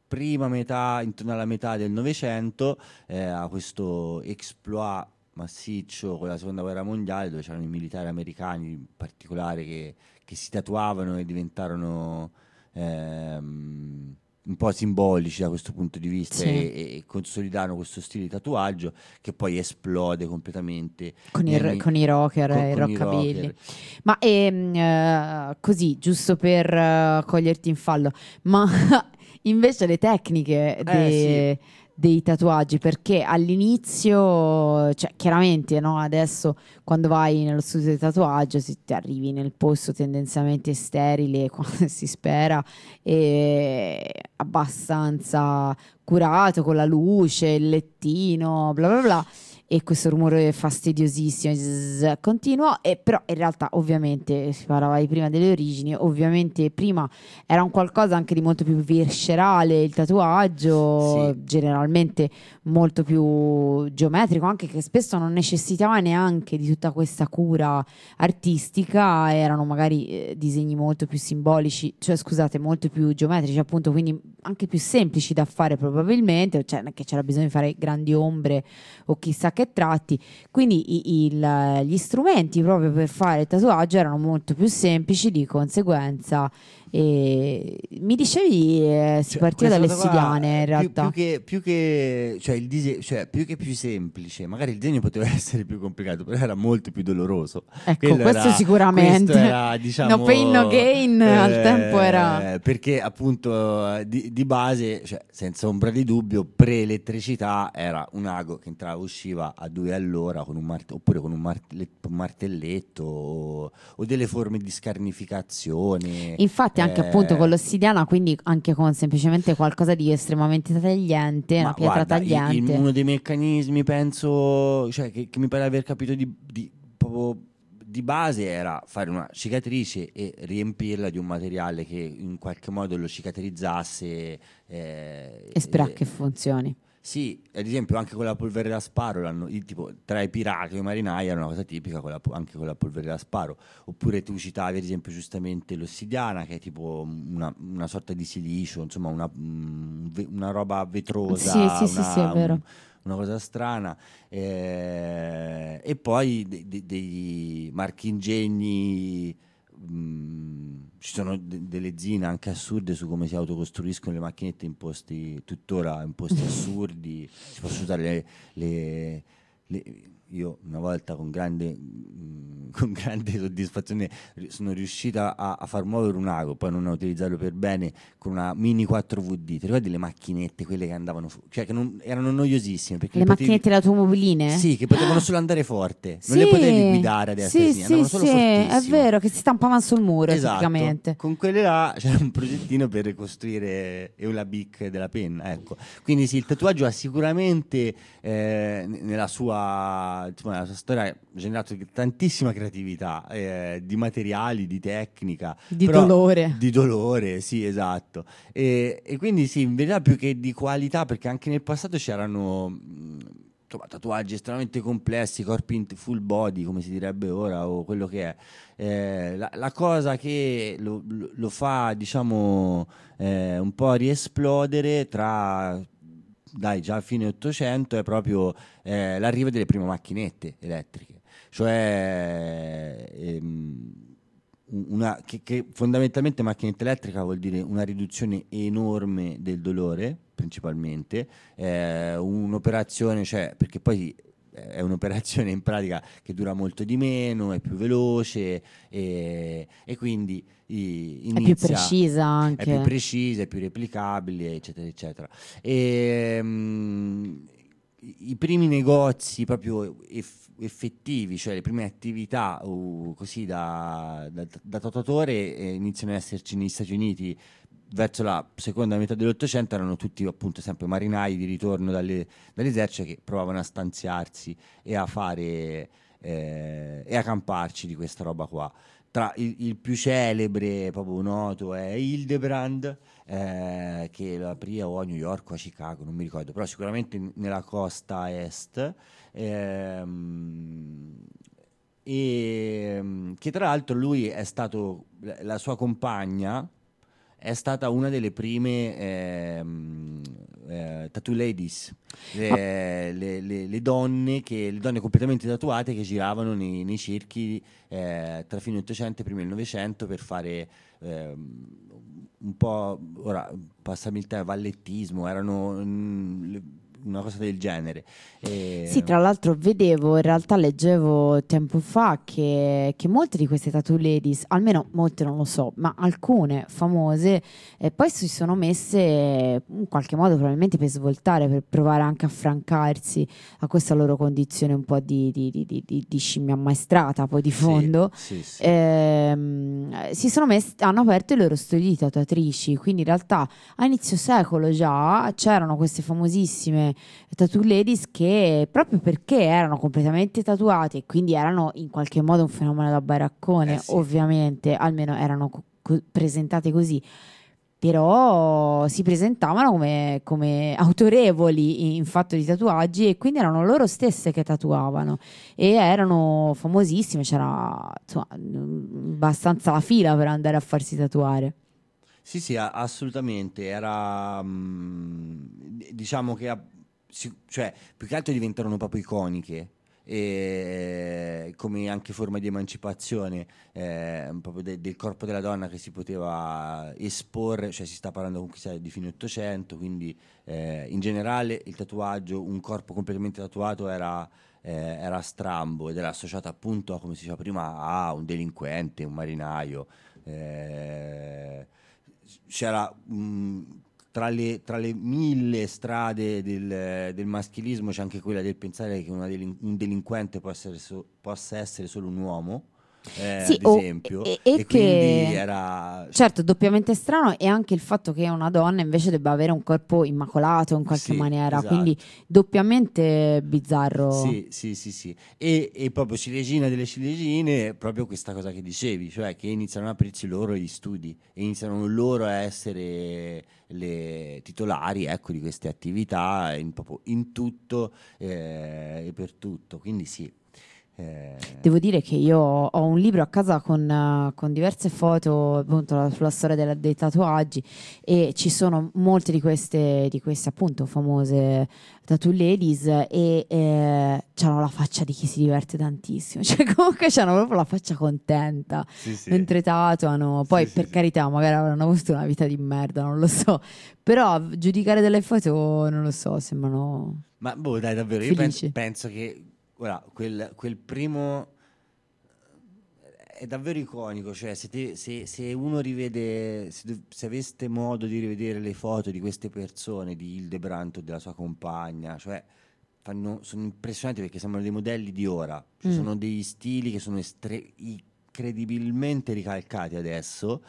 prima metà, intorno alla metà del Novecento, eh, a questo exploit massiccio con la Seconda Guerra Mondiale, dove c'erano i militari americani in particolare che, che si tatuavano e diventarono... Ehm, un po' simbolici da questo punto di vista, sì. e, e consolidarono questo stile di tatuaggio che poi esplode completamente con, il, nei, con i rocker e i rockabilly. Ma ehm, uh, così, giusto per uh, coglierti in fallo, ma invece le tecniche dei, eh, sì. dei tatuaggi, perché all'inizio, cioè chiaramente no, adesso quando vai nello studio di tatuaggio, se ti arrivi nel posto tendenzialmente sterile, quando si spera, e abbastanza curato con la luce, il lettino, bla bla bla, e questo rumore fastidiosissimo zzz, continuo, e però in realtà ovviamente si parlava prima delle origini, ovviamente prima era un qualcosa anche di molto più viscerale il tatuaggio, sì. generalmente molto più geometrico, anche che spesso non necessitava neanche di tutta questa cura artistica, erano magari eh, disegni molto più simbolici, cioè scusate, molto più geometrici appunto, quindi anche più semplici da fare probabilmente, cioè che c'era bisogno di fare grandi ombre o chissà che tratti, quindi il, il, gli strumenti proprio per fare il tatuaggio erano molto più semplici di conseguenza. E mi dicevi eh, si cioè, partiva dalle siriane in realtà più, più che, più che cioè, il dise- cioè più che più semplice, magari il disegno poteva essere più complicato, però era molto più doloroso, ecco. Quello questo era, sicuramente questo era, diciamo, no pain no gain, eh, al tempo era perché appunto di, di base, cioè, senza ombra di dubbio, pre-elettricità era un ago che entrava e usciva a due all'ora con un mart- oppure con un mart- martelletto o, o delle forme di scarnificazione, infatti anche eh, appunto con l'ossidiana, quindi anche con semplicemente qualcosa di estremamente tagliente, una pietra guarda, tagliente. Il, il, uno dei meccanismi penso, cioè che, che mi pare aver capito di, di proprio di base era fare una cicatrice e riempirla di un materiale che in qualche modo lo cicatrizzasse eh, e sperare eh, che funzioni. Sì, ad esempio anche con la polvere da sparo l'hanno, tipo, tra i pirati e i marinai era una cosa tipica con la, anche con la polvere da sparo. Oppure tu citavi ad esempio giustamente l'ossidiana, che è tipo una, una sorta di silicio, insomma una, una roba vetrosa. Sì, sì, una, sì, sì, è vero. Un, una cosa strana, eh, e poi de, de, dei marchingegni, mh, ci sono de, delle zine anche assurde su come si autocostruiscono le macchinette in posti, tuttora in posti assurdi, si possono usare le, le, le io una volta con grande, mh, con grande soddisfazione sono riuscita a, a far muovere un ago, poi non a utilizzarlo per bene, con una mini quattro vu di. Ti ricordi le macchinette, quelle che andavano fu- cioè che non, erano noiosissime perché le potevi, macchinette automobiline? Sì, che potevano solo andare forte, sì, non le potevi guidare a destra, sì, sì, andavano solo sì, fortissimo. È vero, che si stampavano sul muro, esatto, praticamente. Con quelle là c'era un progettino per costruire Eulabic della penna, ecco. Quindi sì, il tatuaggio ha sicuramente eh, nella sua la sua storia ha generato tantissima creatività, eh, di materiali, di tecnica, di però, dolore. Di dolore, sì, esatto. E, e quindi sì, in verità più che di qualità, perché anche nel passato c'erano insomma, tatuaggi estremamente complessi, corpi in full body, come si direbbe ora, o quello che è. Eh, la, la cosa che lo, lo fa, diciamo, eh, un po' riesplodere tra... dai, già a fine ottocento è proprio eh, l'arrivo delle prime macchinette elettriche, cioè ehm, una, che, che fondamentalmente macchinetta elettrica vuol dire una riduzione enorme del dolore principalmente, eh, un'operazione, cioè perché poi è un'operazione in pratica che dura molto di meno, è più veloce e, e quindi inizia, è più precisa anche. È più precisa, è più replicabile, eccetera, eccetera. E, um, i primi negozi proprio eff- effettivi, cioè le prime attività uh, così da, da, da tatuatore eh, iniziano ad esserci negli Stati Uniti verso la seconda metà dell'Ottocento. Erano tutti appunto sempre marinai di ritorno dalle, dall'esercito che provavano a stanziarsi e a fare eh, e a camparci di questa roba qua. Tra il, il più celebre, proprio noto, è Hildebrand, eh, che lo aprì o a New York o a Chicago, non mi ricordo, però sicuramente nella costa est, ehm, e che tra l'altro lui è stato, la sua compagna è stata una delle prime eh, eh, tattoo ladies, le, ah. le, le, le donne che le donne completamente tatuate che giravano nei, nei circhi eh, tra fine ottocento e primi del novecento per fare eh, un po', ora passami il termine, vallettismo, erano mh, le, una cosa del genere. E... sì, tra l'altro vedevo, in realtà leggevo tempo fa che, che molte di queste tattoo ladies, almeno molte non lo so, ma alcune famose eh, poi si sono messe in qualche modo probabilmente per svoltare, per provare anche a francarsi a questa loro condizione un po' di, di, di, di, di scimmia ammaestrata poi di fondo, sì, sì, sì. Ehm, si sono messe, hanno aperto i loro studi di tatuatrici, quindi in realtà a inizio secolo già c'erano queste famosissime tattoo ladies che proprio perché erano completamente tatuate e quindi erano in qualche modo un fenomeno da baraccone, eh sì. Ovviamente almeno erano co- presentate così, però si presentavano come, come autorevoli in fatto di tatuaggi e quindi erano loro stesse che tatuavano e erano famosissime, c'era insomma, abbastanza la fila per andare a farsi tatuare. Sì, sì, assolutamente, era mh, diciamo che si, cioè, più che altro diventarono proprio iconiche, e, come anche forma di emancipazione eh, proprio de, del corpo della donna che si poteva esporre, cioè si sta parlando comunque di fine ottocento, quindi eh, in generale il tatuaggio, un corpo completamente tatuato era... Eh, era strambo ed era associato appunto a, come si diceva prima, a un delinquente, un marinaio. Eh, c'era mh, tra, le, tra le mille strade del, del maschilismo c'è anche quella del pensare che una delin- un delinquente possa essere, so- possa essere solo un uomo. eh, sì, ad esempio, e, e, e che quindi era, certo, doppiamente strano. E anche il fatto che una donna invece debba avere un corpo immacolato in qualche sì, maniera, esatto. Quindi doppiamente bizzarro. Sì, sì, sì, sì. E, e proprio ciliegina delle ciliegine, proprio questa cosa che dicevi, cioè che iniziano ad aprirsi loro gli studi, e iniziano loro a essere le titolari, ecco, di queste attività in, proprio in tutto eh, e per tutto, quindi sì. Devo dire che io ho un libro a casa con, uh, con diverse foto appunto sulla storia della, dei tatuaggi, e ci sono molte di queste, di queste appunto famose tattoo ladies, e eh, c'hanno la faccia di chi si diverte tantissimo, cioè comunque c'hanno proprio la faccia contenta, sì, sì, mentre tatuano. Poi sì, per sì, carità sì, magari avranno avuto una vita di merda, non lo so, però giudicare delle foto non lo so, sembrano, ma boh dai davvero felici. Io penso, penso che ora, quel, quel primo è davvero iconico, cioè se, te, se, se uno rivede, se, se aveste modo di rivedere le foto di queste persone, di Hildebrand o della sua compagna, cioè fanno, sono impressionanti perché sembrano dei modelli di ora, cioè, mm. sono degli stili che sono estre- incredibilmente ricalcati adesso,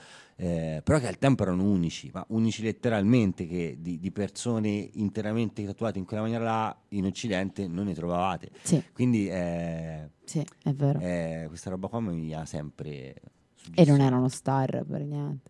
eh, però che al tempo erano unici, ma unici letteralmente, che di, di persone interamente tatuate in quella maniera là in Occidente non ne trovavate, sì. Quindi eh, sì, è vero. Eh, questa roba qua mi ha sempre suggerisco. E non erano star per niente,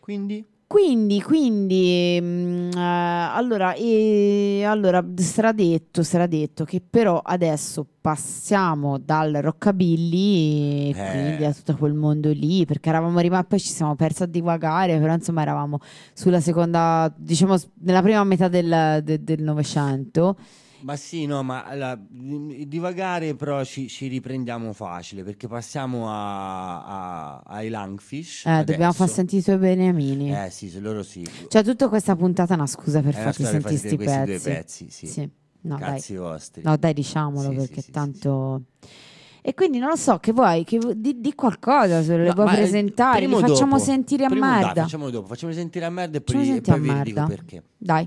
quindi Quindi, quindi mh, uh, allora, e, allora sarà detto, sarà detto che però adesso passiamo dal rockabilly, eh. quindi a tutto quel mondo lì, perché eravamo rimasti, poi ci siamo persi a divagare, però insomma eravamo sulla seconda, diciamo nella prima metà del, de, del Novecento. Ma sì, no, ma allora, divagare però ci, ci riprendiamo facile, perché passiamo a, a, ai Lungfish. Eh, adesso. Dobbiamo far sentire i tuoi beniamini. Eh sì, se loro sì. Cioè tutta questa puntata è una scusa per eh, farti sentire questi pezzi. Due pezzi, sì. sì. No, cazzi dai. Vostri. No dai, diciamolo, sì, perché sì, tanto... Sì, sì. E quindi non lo so, che vuoi, che vu- di, di qualcosa, se lo no, vuoi presentare, li facciamo dopo, sentire a primo, merda. Dai, facciamolo dopo, facciamo sentire a merda e poi, e poi vi dico perché. Dai.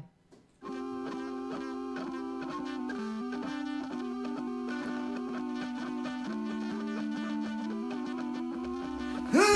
Love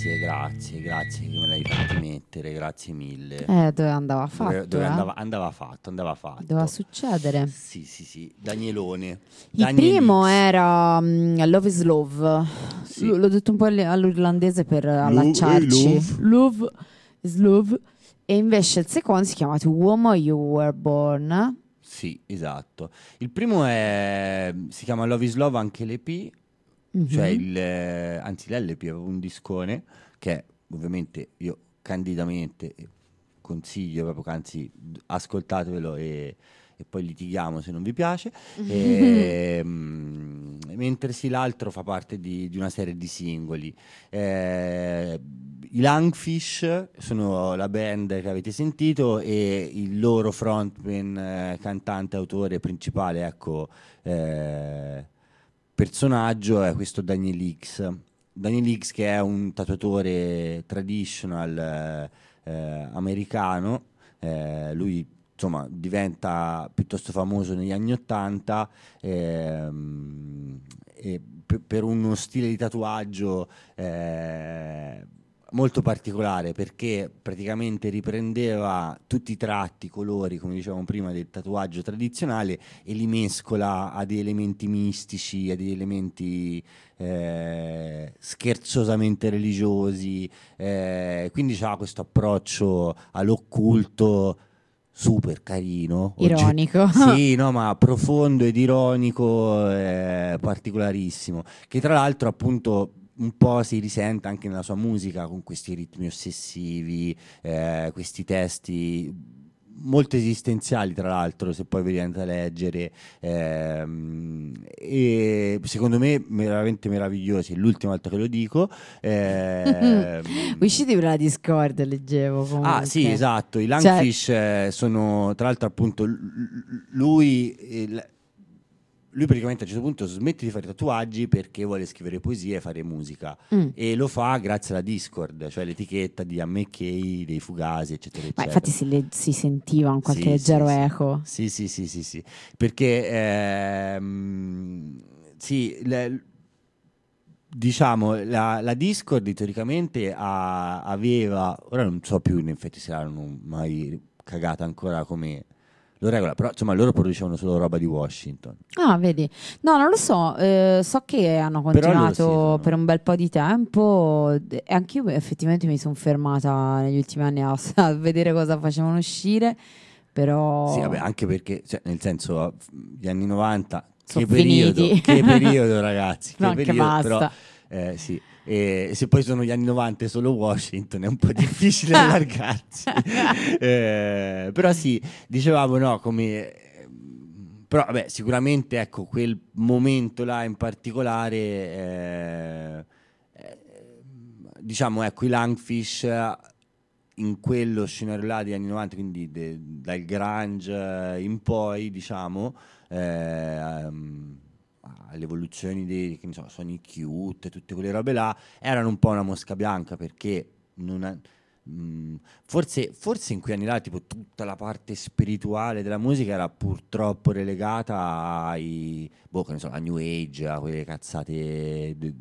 grazie, grazie, grazie che me l'hai fatto mettere, grazie mille. Eh, dove andava fatto? Dove, dove eh? andava, andava fatto, andava fatto. Doveva succedere. Sì, sì, sì, Danielone. Daniel Il primo Higgs. era um, Love is Love. Sì. L- l'ho detto un po' all'irlandese per allacciarci. Love is Love. E invece il secondo si chiama To Woman You Were Born. Sì, esatto. Il primo è, si chiama Love is Love, anche l'E P. Mm-hmm. Cioè il, eh, anzi l'L P aveva un discone che ovviamente io candidamente consiglio proprio, anzi ascoltatevelo e, e poi litighiamo se non vi piace. E, mm, mentre sì, l'altro fa parte di, di una serie di singoli. Eh, i Lungfish sono la band che avete sentito e il loro frontman, eh, cantante, autore principale, ecco, eh, personaggio è questo Daniel Higgs. Daniel Higgs, che è un tatuatore traditional eh, americano, eh, lui insomma diventa piuttosto famoso negli anni ottanta eh, eh, per uno stile di tatuaggio eh, molto particolare, perché praticamente riprendeva tutti i tratti, i colori, come dicevamo prima, del tatuaggio tradizionale e li mescola a degli elementi mistici, a degli elementi eh, scherzosamente religiosi, eh, quindi c'ha questo approccio all'occulto super carino, ironico, ogget- sì, no, ma profondo ed ironico, eh, particolarissimo, che tra l'altro appunto un po' si risente anche nella sua musica, con questi ritmi ossessivi, eh, questi testi molto esistenziali, tra l'altro, se poi vedete a leggere, ehm, e secondo me veramente meravigliosi. È l'ultima volta che lo dico. Ehm... Usciti per la Discord, leggevo comunque. Ah sì, esatto, i Lungfish, cioè... eh, sono tra l'altro appunto lui... Eh, Lui praticamente a un certo punto smette di fare tatuaggi perché vuole scrivere poesie e fare musica, mm. e lo fa grazie alla Discord, cioè l'etichetta di MacKaye, dei Fugazi, eccetera, eccetera. Ma infatti si, le- si sentiva un qualche sì, leggero sì, eco. Sì, sì, sì, sì, sì, perché ehm, sì, le, diciamo la, la Discord teoricamente ha, aveva, ora non so più in effetti se l'hanno mai cagata ancora come... lo regola, però insomma loro producevano solo roba di Washington. Ah, vedi, no, non lo so, eh, so che hanno continuato per un bel po' di tempo e anche io effettivamente mi sono fermata negli ultimi anni a, a vedere cosa facevano uscire, però sì, vabbè, anche perché, cioè, nel senso, gli anni novanta sono che periodo, che periodo ragazzi, che no, periodo, basta. Però eh, sì. E se poi sono gli anni novanta e solo Washington è un po' difficile allargarsi. eh, però sì, dicevamo, no, come però vabbè, sicuramente ecco quel momento là in particolare, eh, eh, diciamo ecco i Lungfish in quello scenario là degli anni novanta, quindi de, dal grunge in poi, diciamo, eh, um, alle evoluzioni dei, che ne so, Sonic Youth, tutte quelle robe là, erano un po' una mosca bianca, perché non ha, mh, forse, forse in quei anni là tipo tutta la parte spirituale della musica era purtroppo relegata ai, boh, che ne so, a New Age, a quelle cazzate de,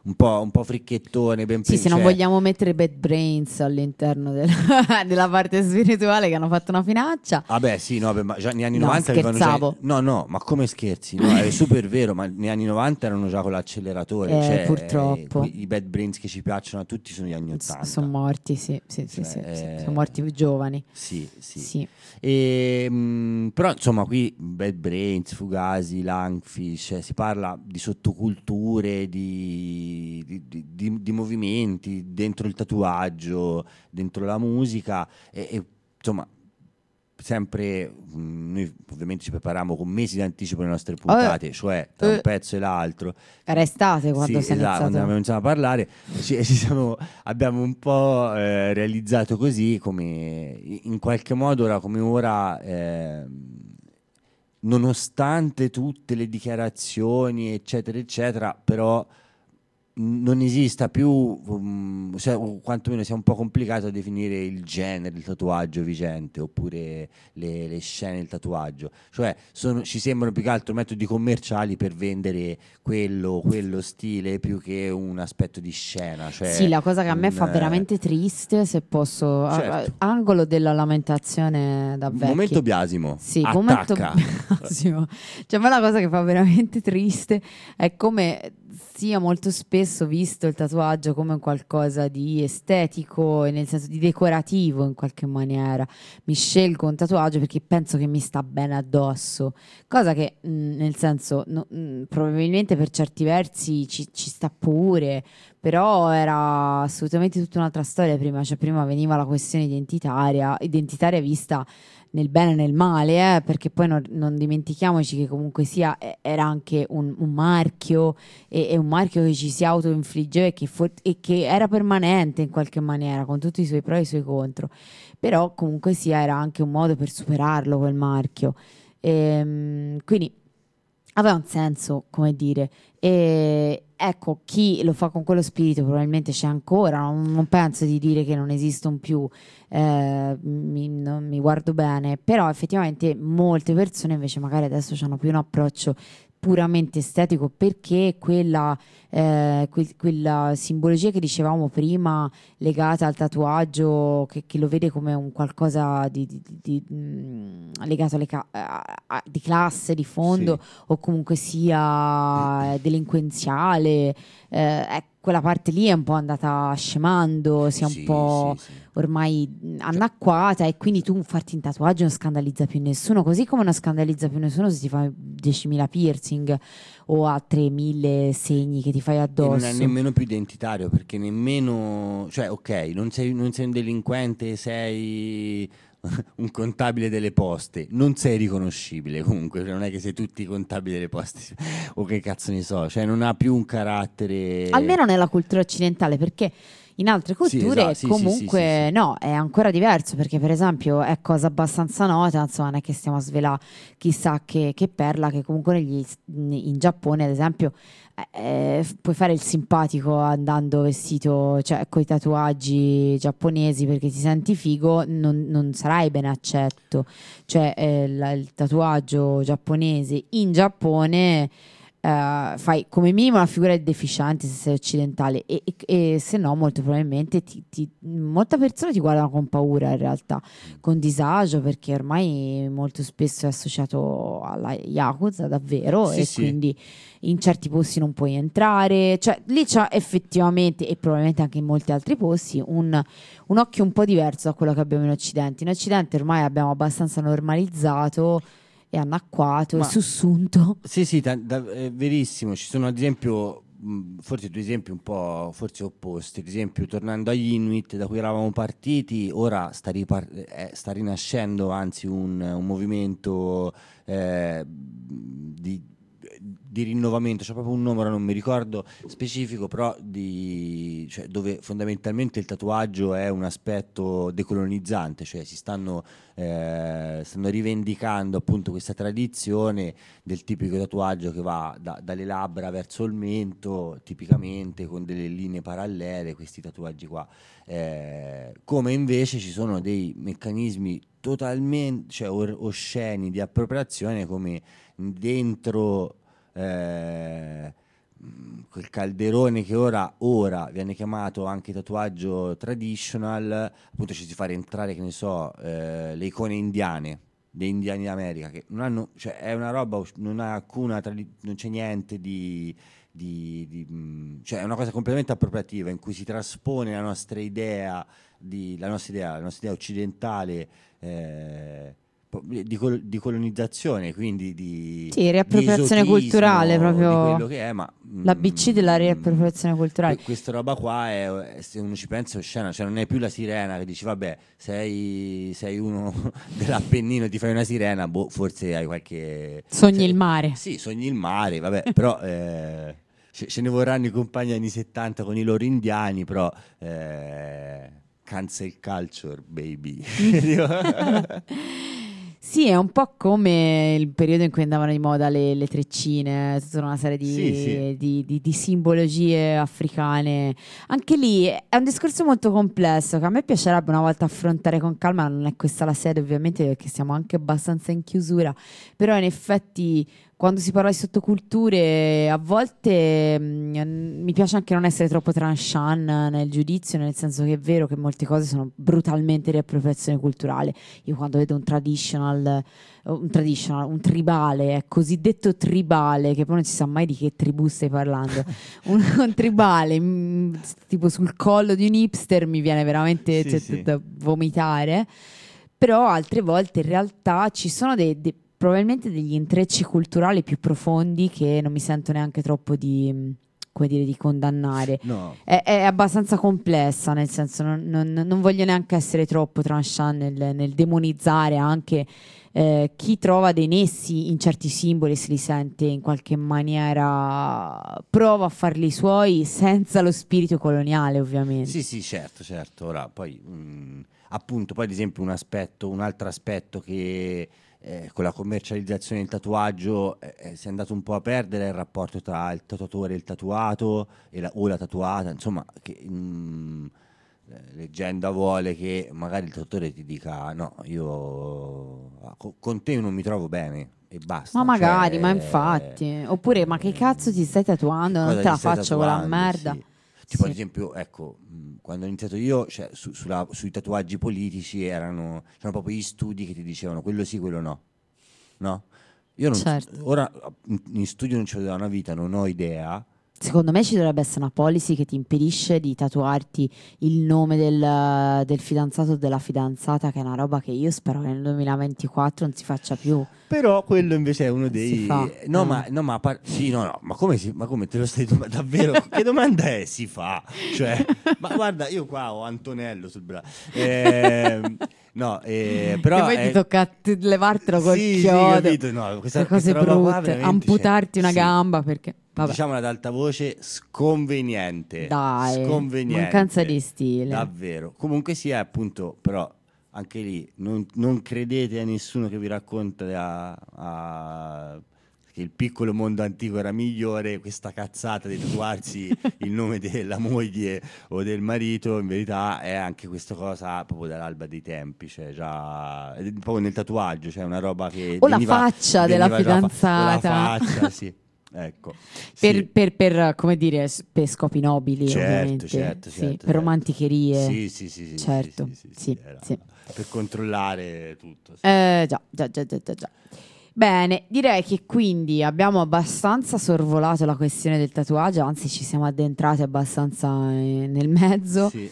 un po', un po' fricchettone, ben sì, se non vogliamo mettere Bad Brains all'interno della, della parte spirituale, che hanno fatto una finaccia. Vabbè, ah sì, no, beh, ma già negli anni no, novanta scherzavo. Già... No, no, ma come scherzi? No, è super vero, ma negli anni novanta erano già con l'acceleratore, eh, cioè, purtroppo eh, i Bad Brains che ci piacciono a tutti sono gli anni ottanta. Sono morti, sì, sì, sì, cioè, sì, eh... sì, sono morti giovani. Sì, sì, sì. E, mh, però insomma qui Bad Brains, Fugazi, Lungfish, eh, si parla di sottoculture, di Di, di, di movimenti dentro il tatuaggio, dentro la musica e, e insomma sempre mh, noi ovviamente ci prepariamo con mesi di anticipo le nostre puntate, oh, cioè tra uh, un pezzo e l'altro. Era estate quando sì, esatto, abbiamo iniziato a parlare, ci, ci siamo, abbiamo un po' eh, realizzato così, come in qualche modo ora come ora eh, nonostante tutte le dichiarazioni eccetera eccetera, però non esista più, um, cioè, o quantomeno sia un po' complicato definire il genere del tatuaggio vigente, oppure le, le scene del tatuaggio, cioè sono, ci sembrano più che altro metodi commerciali per vendere quello, quello stile, più che un aspetto di scena, cioè, sì, la cosa che a me un, fa veramente triste, se posso, certo. a, a, angolo della lamentazione da vecchi, momento biasimo, sì, momento biasimo. Cioè, ma la cosa che fa veramente triste è come sia molto spesso visto il tatuaggio come qualcosa di estetico, e nel senso di decorativo in qualche maniera. Mi scelgo un tatuaggio perché penso che mi sta bene addosso, cosa che mh, nel senso no, mh, probabilmente per certi versi ci, ci sta pure, però era assolutamente tutta un'altra storia prima, cioè prima veniva la questione identitaria, identitaria vista nel bene e nel male, eh, perché poi non, non dimentichiamoci che comunque sia eh, era anche un, un marchio, e, e un marchio che ci si autoinfliggeva e che, for- e che era permanente in qualche maniera, con tutti i suoi pro e i suoi contro, però comunque sia era anche un modo per superarlo quel marchio, e, quindi aveva un senso, come dire, e ecco, chi lo fa con quello spirito probabilmente c'è ancora, non, non penso di dire che non esistono più, eh, mi, non mi guardo bene, però effettivamente molte persone invece magari adesso hanno più un approccio puramente estetico, perché quella, eh, que- quella simbologia che dicevamo prima legata al tatuaggio, che, che lo vede come un qualcosa di, di, di, di legato alle ca- di classe, di fondo, sì, o comunque sia delinquenziale, eh, ecco, quella parte lì è un po' andata scemando, si è un sì, po' sì, sì. ormai anacquata, e quindi tu farti un tatuaggio non scandalizza più nessuno, così come non scandalizza più nessuno se ti fai diecimila piercing o a tremila segni che ti fai addosso. E non è nemmeno più identitario, perché nemmeno, cioè ok, non sei, non sei un delinquente, sei un contabile delle poste, non sei riconoscibile comunque, cioè non è che sei tutti i contabili delle poste o che cazzo ne so, cioè non ha più un carattere, almeno nella cultura occidentale, perché in altre culture sì, esatto, sì, comunque sì, sì, sì, sì. no, è ancora diverso, perché per esempio è cosa abbastanza nota, insomma non è che stiamo a svelare chissà che, che perla, che comunque negli, in Giappone ad esempio eh, puoi fare il simpatico andando vestito, cioè con i tatuaggi giapponesi, perché ti senti figo, non, non sarai ben accetto, cioè eh, la, il tatuaggio giapponese in Giappone Uh, fai come minimo la figura del deficiente se sei occidentale, e, e, e se no molto probabilmente ti, ti, molte persone ti guardano con paura, in realtà con disagio, perché ormai molto spesso è associato alla Yakuza davvero, sì, e sì. quindi in certi posti non puoi entrare, cioè lì c'è effettivamente, e probabilmente anche in molti altri posti, un, un occhio un po' diverso da quello che abbiamo in Occidente. In Occidente ormai abbiamo abbastanza normalizzato e anacquato, ma, e sussunto. Sì, sì, da, da, è verissimo. Ci sono ad esempio, mh, forse due esempi un po' forse opposti. Ad esempio, tornando agli Inuit, da cui eravamo partiti, ora sta, ripar- eh, sta rinascendo, anzi, un, un movimento eh, di, di rinnovamento. C'è proprio un nome, ora non mi ricordo specifico, però di, cioè, dove fondamentalmente il tatuaggio è un aspetto decolonizzante, cioè si stanno Eh, stanno rivendicando appunto questa tradizione del tipico tatuaggio che va da, dalle labbra verso il mento, tipicamente con delle linee parallele, questi tatuaggi qua, eh, come invece ci sono dei meccanismi totalmente, cioè, or- osceni di appropriazione, come dentro eh, quel calderone che ora ora viene chiamato anche tatuaggio traditional, appunto ci si fa entrare, che ne so, eh, le icone indiane, degli indiani d'America, che non hanno, cioè è una roba, non ha alcuna tradi- non c'è niente di, di, di cioè è una cosa completamente appropriativa, in cui si traspone la nostra idea di, la nostra idea, la nostra idea occidentale eh, Di, col- di colonizzazione, quindi di, sì, riappropriazione di culturale, proprio di quello che è, ma mm, la B C della riappropriazione culturale. Questa roba qua è, è, se uno ci pensa, è oscena, cioè non è più la sirena che dici vabbè, sei, sei uno dell'Appennino, ti fai una sirena, boh, forse hai qualche sogni, sei, il mare, sì, sogni il mare, vabbè, però eh, ce-, ce ne vorranno i compagni anni settanta con i loro indiani, però eh, cancel culture, baby. Sì, è un po' come il periodo in cui andavano di moda le, le treccine, tutta una serie di, sì, sì. Di, di, di simbologie africane. Anche lì è un discorso molto complesso che a me piacerebbe una volta affrontare con calma. Non è questa la sede ovviamente, perché siamo anche abbastanza in chiusura, però in effetti quando si parla di sottoculture a volte mh, mi piace anche non essere troppo tranchant nel giudizio, nel senso che è vero che molte cose sono brutalmente riappropriazione culturale. Io quando vedo un traditional, un traditional, un tribale, è cosiddetto tribale, che poi non si sa mai di che tribù stai parlando, un, un tribale mh, tipo sul collo di un hipster, mi viene veramente sì, cioè, sì. da vomitare. Però altre volte in realtà ci sono dei, dei probabilmente degli intrecci culturali più profondi che non mi sento neanche troppo di, come dire, di condannare. No. È, è abbastanza complessa, nel senso non, non, non voglio neanche essere troppo tranchant nel, nel demonizzare anche eh, chi trova dei nessi in certi simboli, se li sente in qualche maniera, prova a farli suoi senza lo spirito coloniale ovviamente. Sì, sì, certo, certo. Ora poi mh, appunto, poi ad esempio un aspetto, un altro aspetto che Eh, con la commercializzazione del tatuaggio eh, si è andato un po' a perdere il rapporto tra il tatuatore e il tatuato e la, o la tatuata, insomma che, mh, leggenda vuole che magari il tatuatore ti dica no, io con te non mi trovo bene e basta, ma magari, cioè, ma infatti, oppure ma che cazzo ti stai tatuando, non te la faccio con la merda, sì. Tipo sì. Ad esempio, ecco, quando ho iniziato io, cioè, su, sulla, sui tatuaggi politici erano, c'erano proprio gli studi che ti dicevano quello sì, quello no, no? Io non, certo. Ora in studio non ci vedo da una vita, non ho idea. Secondo me ci dovrebbe essere una policy che ti impedisce di tatuarti il nome del, del fidanzato o della fidanzata, che è una roba che io spero che nel duemilaventiquattro non si faccia più. Però quello invece è uno dei... No, eh. ma, no, ma, par... sì, no, no, ma, come si... ma come te lo stai domandando? Davvero? Che domanda è? Si fa? Cioè, ma guarda, io qua ho Antonello sul braccio. Eh, no, eh, però... E poi è... ti tocca levartelo col sì, chiodo. Sì, capito, no, questa, queste cose brutte, amputarti una cioè, gamba sì. perché... Vabbè. Diciamolo ad alta voce, sconveniente. Dai, sconveniente. Mancanza di stile. Davvero. Comunque sia, appunto, però, anche lì, non, non credete a nessuno che vi racconta a, a, che il piccolo mondo antico era migliore, questa cazzata di tatuarsi il nome della moglie o del marito, in verità è anche questa cosa proprio dall'alba dei tempi, cioè già proprio nel tatuaggio, cioè una roba che... O veniva, la faccia della fidanzata. Fa- o la faccia, sì. Ecco, per, sì. per, per come dire per scopi nobili, certo, ovviamente certo, sì, certo, per certo. romanticherie, sì, sì, sì, sì, certo, sì, sì, sì, sì, era, sì. per controllare tutto. Sì. Eh, già, già, già, già, già. Bene, direi che quindi abbiamo abbastanza sorvolato la questione del tatuaggio, anzi ci siamo addentrati abbastanza eh, nel mezzo. Sì.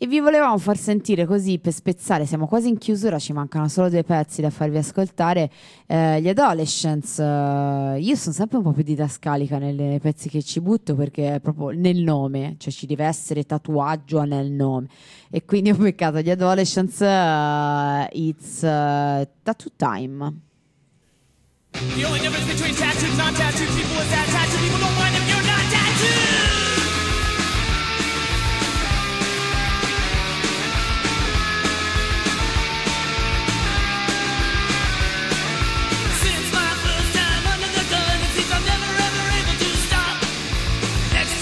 E vi volevamo far sentire così per spezzare, siamo quasi in chiusura, ci mancano solo due pezzi da farvi ascoltare, eh, gli Adolescents. Eh, io sono sempre un po' più didascalica nei pezzi che ci butto, perché è proprio nel nome, cioè ci deve essere tatuaggio nel nome, e quindi ho beccato gli Adolescents, uh, It's uh, Tattoo Time. The only difference between tattooed and non-tattooed people is that tattooed people don't mind if you're not tattooed. That's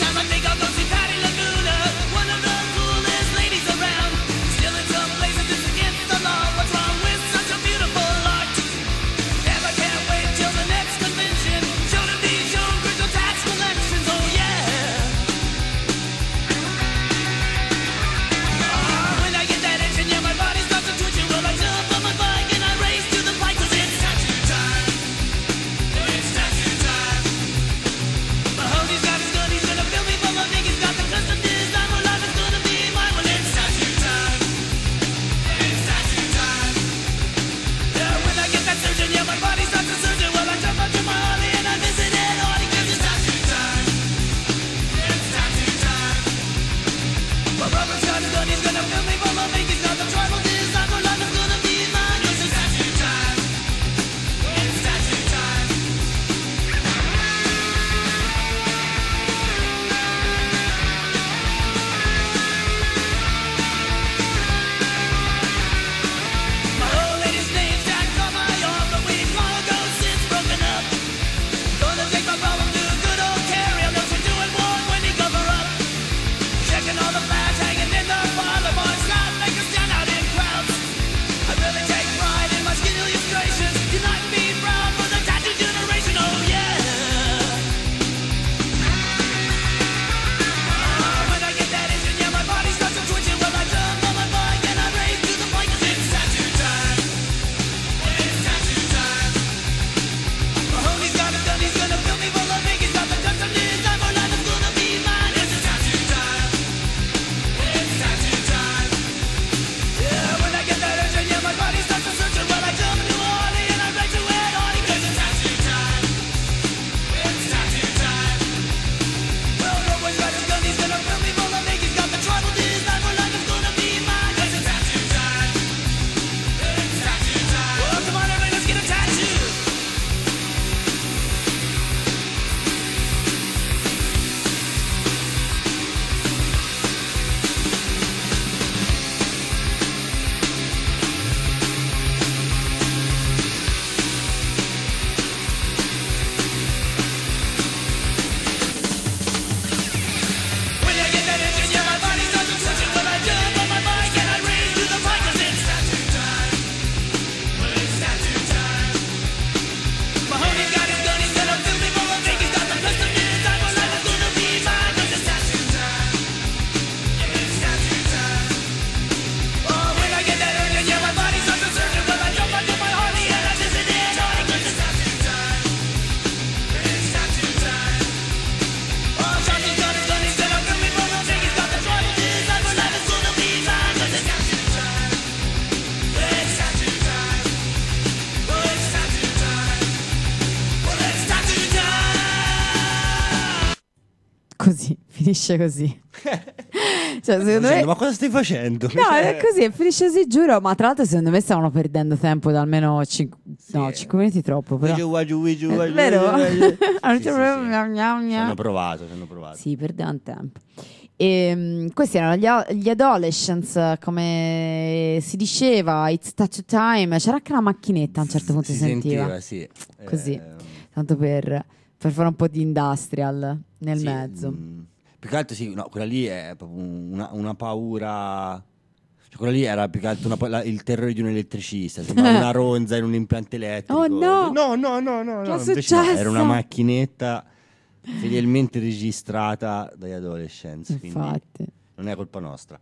così, finisce così. Cioè, secondo me... Ma cosa stai facendo? No, è così, è finisce così, giuro. Ma tra l'altro secondo me stavano perdendo tempo da almeno cinque sì. no, cinque minuti troppo, però. È vero? Hanno provato, hanno provato. Sì, perdevano tempo. E, questi erano gli, gli Adolescents, come si diceva, It's Tattoo Time. C'era anche la macchinetta a un certo punto, si, si sentiva, sentiva sì. Così, eh... tanto per, per fare un po' di industrial nel sì. mezzo. Più che altro sì, no, quella lì è proprio una, una paura. Cioè, quella lì era più che altro una, la, il terrore di un elettricista. Sembrava una ronza in un impianto elettrico. Oh no, no, no, no, no, che no. Invece, no, era una macchinetta fedelmente registrata dagli Adolescents. Infatti, non è colpa nostra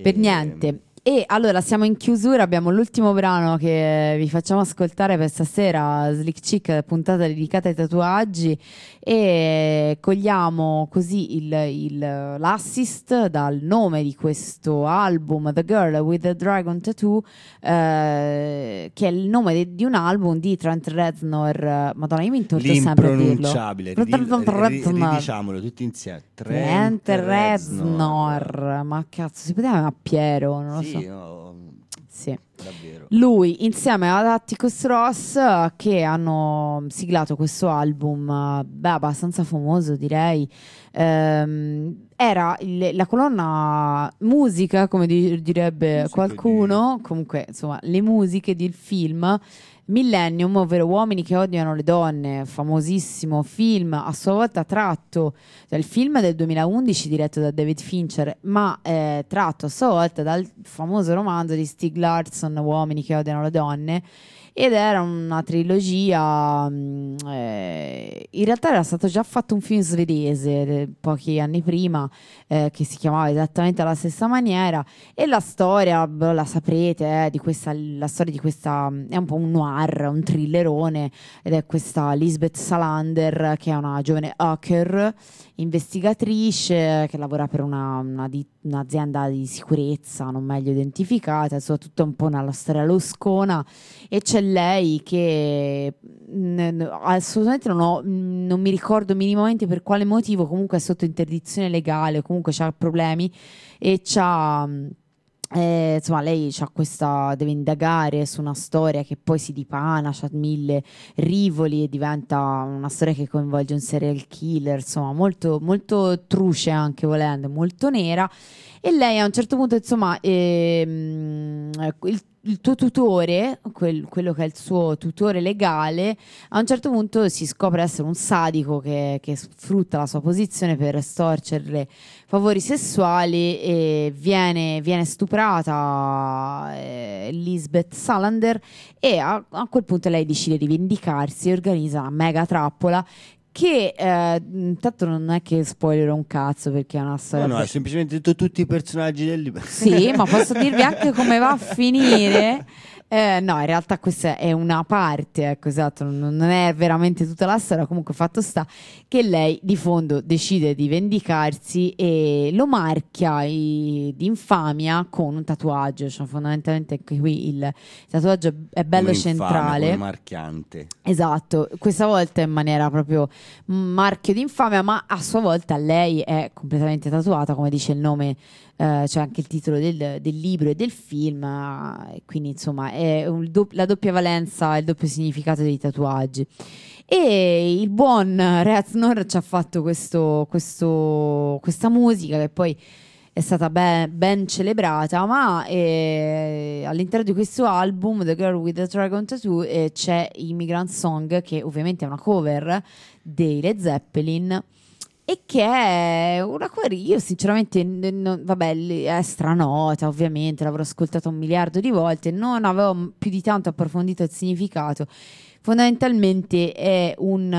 per e, niente. E allora siamo in chiusura, abbiamo l'ultimo brano che vi facciamo ascoltare per stasera, Slick Chick, puntata dedicata ai tatuaggi, e cogliamo così il, il, l'assist dal nome di questo album, The Girl with the Dragon Tattoo, eh, che è il nome de, di un album di Trent Reznor. Madonna, io mi intorto sempre a dirlo. L'impronunciabile, diciamolo tutti insieme. Trent Reznor, ma cazzo, si poteva chiamare Piero, non lo so. Sì, no, sì. Davvero. Lui insieme ad Atticus Ross, che hanno siglato questo album, beh, abbastanza famoso, direi. Ehm, era il, la colonna musica, come di, direbbe musica qualcuno, di... comunque insomma le musiche del film Millennium, ovvero Uomini che odiano le donne, famosissimo film, a sua volta tratto dal film del duemilaundici diretto da David Fincher, ma eh, tratto a sua volta dal famoso romanzo di Stieg Larsson, Uomini che odiano le donne, ed era una trilogia, eh, in realtà era stato già fatto un film svedese pochi anni prima, eh, che si chiamava esattamente alla stessa maniera, e la storia, beh, la saprete, eh, di questa, la storia di questa è un po' un noir, un thrillerone, ed è questa Lisbeth Salander, che è una giovane hacker, investigatrice, che lavora per una, una di, un'azienda di sicurezza non meglio identificata, soprattutto un po' una storia loscona, e c'è lei che assolutamente non, ho, non mi ricordo minimamente per quale motivo, comunque è sotto interdizione legale o comunque c'ha problemi e c'ha... Eh, insomma, lei c'ha questa, deve indagare su una storia che poi si dipana, c'ha mille rivoli e diventa una storia che coinvolge un serial killer, insomma molto, molto truce anche, volendo, molto nera. E lei a un certo punto, insomma, ehm, il il tuo tutore, quel, quello che è il suo tutore legale, a un certo punto si scopre essere un sadico che, che sfrutta la sua posizione per estorcerle favori sessuali, e viene, viene stuprata eh, Lisbeth Salander, e a, a quel punto lei decide di vendicarsi e organizza una mega trappola che eh, intanto non è che spoilerò un cazzo, perché è una storia, no, no, per... è semplicemente detto tutti i personaggi del libro. Sì, ma posso dirvi anche come va a finire. Eh, no, in realtà questa è una parte, ecco, esatto, non è veramente tutta la storia. Comunque fatto sta che lei di fondo decide di vendicarsi e lo marchia i, di infamia con un tatuaggio, cioè fondamentalmente qui il tatuaggio è bello come centrale, infame, come marchiante. Esatto, questa volta in maniera proprio marchio di infamia, ma a sua volta lei è completamente tatuata, come dice il nome. Uh, c'è anche il titolo del, del libro e del film, uh, quindi insomma è un do- la doppia valenza, il doppio significato dei tatuaggi. E il buon Reznor ci ha fatto questo, questo, questa musica che poi è stata ben, ben celebrata, ma eh, all'interno di questo album The Girl with the Dragon Tattoo eh, c'è Immigrant Song, che ovviamente è una cover dei Led Zeppelin, e che è una cover, io sinceramente non, vabbè, è stranota, ovviamente l'avrò ascoltata un miliardo di volte, non avevo più di tanto approfondito il significato. Fondamentalmente è un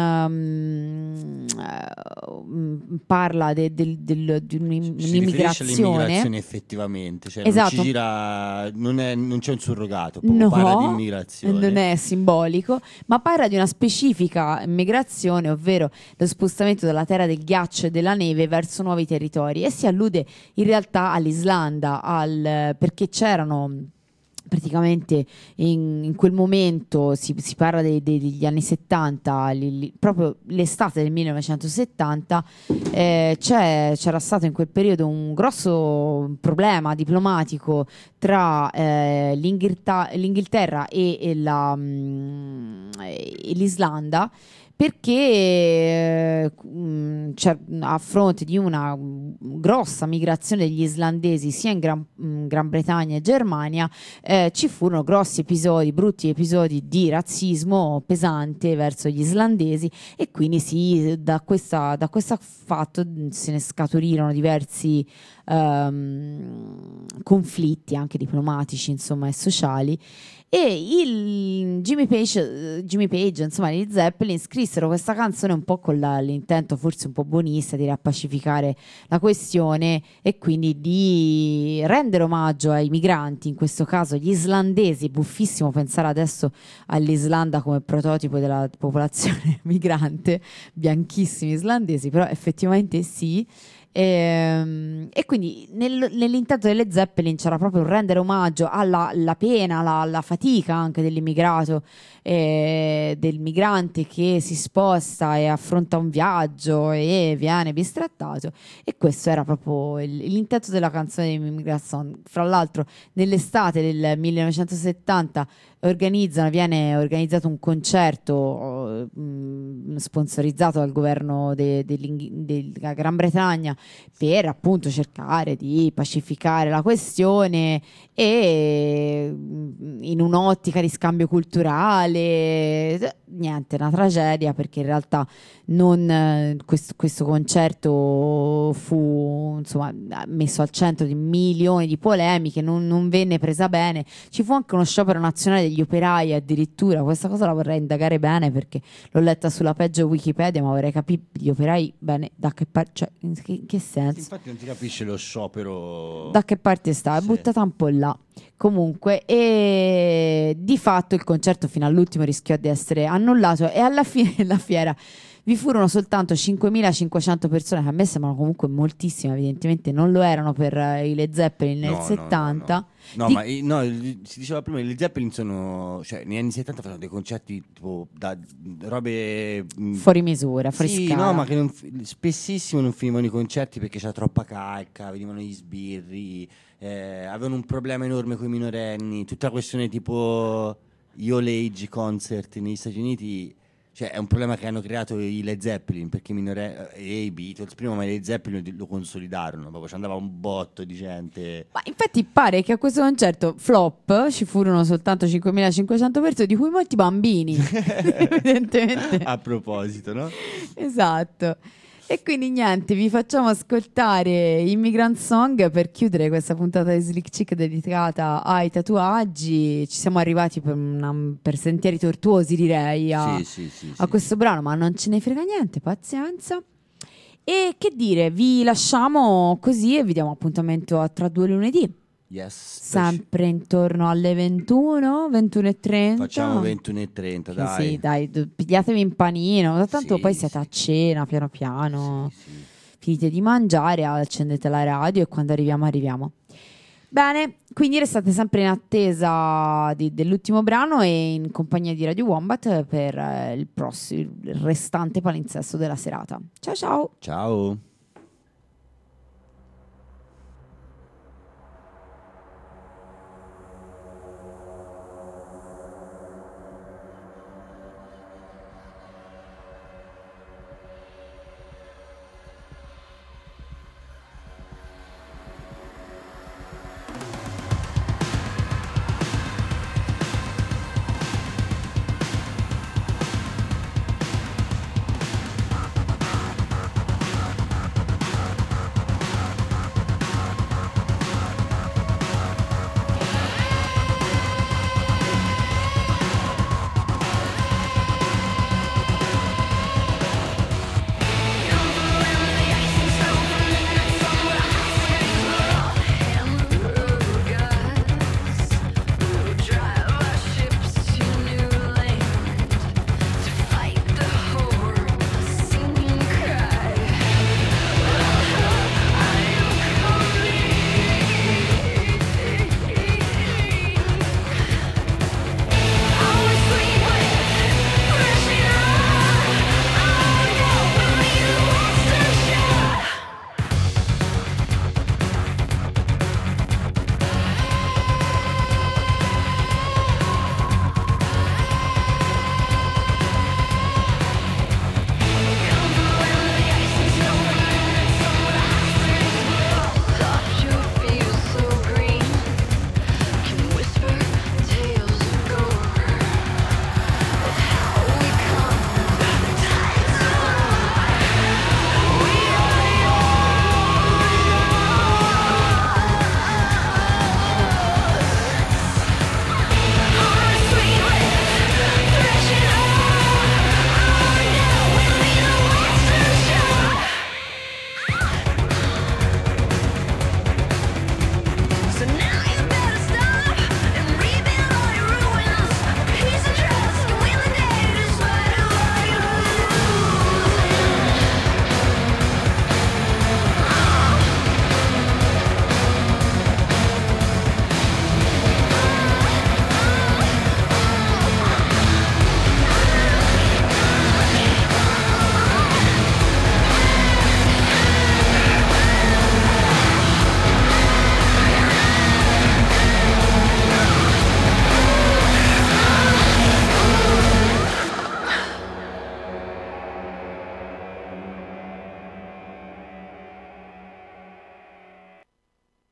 um, parla de, de, de, de, di un'immigrazione, si all'immigrazione effettivamente, cioè esatto. non, ci gira, non, è, non c'è un surrogato, no, parla di immigrazione, non è simbolico, ma parla di una specifica immigrazione, ovvero lo spostamento dalla terra del ghiaccio e della neve verso nuovi territori, e si allude in realtà all'Islanda, al, perché c'erano praticamente in, in quel momento si, si parla de, de, degli anni settanta, li, li, proprio l'estate del millenovecentosettanta, eh, c'è, c'era stato in quel periodo un grosso problema diplomatico tra eh, l'Inghilterra e, e, la, mh, e l'Islanda, perché eh, mh, cioè, a fronte di una grossa migrazione degli islandesi sia in Gran, mh, Gran Bretagna e Germania, eh, ci furono grossi episodi, brutti episodi di razzismo pesante verso gli islandesi, e quindi sì, da questo da questa fatto se ne scaturirono diversi ehm, conflitti anche diplomatici, insomma, e sociali. E il Jimmy Page, Jimmy Page, insomma, gli Zeppelin scrissero questa canzone un po' con la, l'intento forse un po' buonista di rappacificare la questione e quindi di rendere omaggio ai migranti, in questo caso gli islandesi. Buffissimo pensare adesso all'Islanda come prototipo della popolazione migrante, bianchissimi islandesi, però effettivamente sì. E, e quindi nel, nell'intento delle Zeppelin c'era proprio rendere omaggio alla la pena, alla, alla fatica anche dell'immigrato, eh, del migrante che si sposta e affronta un viaggio e viene bistrattato, e questo era proprio il, l'intento della canzone di Migration. Fra l'altro nell'estate del millenovecentosettanta organizzano, viene organizzato un concerto mh, sponsorizzato dal governo de, de della Gran Bretagna per appunto cercare di pacificare la questione, e in un'ottica di scambio culturale, niente, una tragedia, perché in realtà non, questo, questo concerto fu insomma messo al centro di milioni di polemiche, non, non venne presa bene, ci fu anche uno sciopero nazionale degli operai addirittura. Questa cosa la vorrei indagare bene, perché l'ho letta sulla peggio Wikipedia, ma vorrei capire gli operai bene da che parte, cioè, in che, che senso. Sì, infatti non ti capisce lo sciopero da che parte sta, è sì. Buttata un po' là. Comunque, e di fatto il concerto fino all'ultimo rischiò di essere annullato, e alla fine della fiera vi furono soltanto cinquemilacinquecento persone, che a me sembrano comunque moltissime, evidentemente non lo erano per i Led Zeppelin nel no, settanta. No, no, no. Di... no ma i, no, si diceva prima, i Led Zeppelin sono, cioè, negli anni settanta facevano dei concerti tipo da robe fuori misura, fuori sì, scala. No, ma che non, spessissimo non finivano i concerti perché c'era troppa calca, venivano gli sbirri, eh, avevano un problema enorme con i minorenni, tutta la questione tipo gli all age concert negli Stati Uniti. Cioè, è un problema che hanno creato i Led Zeppelin, perché minore... e i Beatles prima, ma i Led Zeppelin lo consolidarono, proprio ci andava un botto di gente. Ma infatti pare che a questo concerto flop ci furono soltanto cinquemilacinquecento persone, di cui molti bambini, evidentemente. A proposito, no? Esatto. E quindi niente, vi facciamo ascoltare Immigrant Song per chiudere questa puntata di Slick Chick dedicata ai tatuaggi. Ci siamo arrivati per, una, per sentieri tortuosi, direi, a, sì, sì, sì, a sì. questo brano, ma non ce ne frega niente, pazienza. E che dire, vi lasciamo così e vi diamo appuntamento a tra due lunedì. Yes, sempre intorno alle ventuno, ventuno e trenta. Facciamo ventuno e trenta, dai. Sì, dai, do, pigliatevi un panino, tanto sì, poi siete sì. a cena piano piano, sì, sì. finite di mangiare, accendete la radio e quando arriviamo arriviamo. Bene, quindi restate sempre in attesa di, dell'ultimo brano e in compagnia di Radio Wombat per eh, il prossimo, il restante palinsesto della serata. Ciao ciao. Ciao.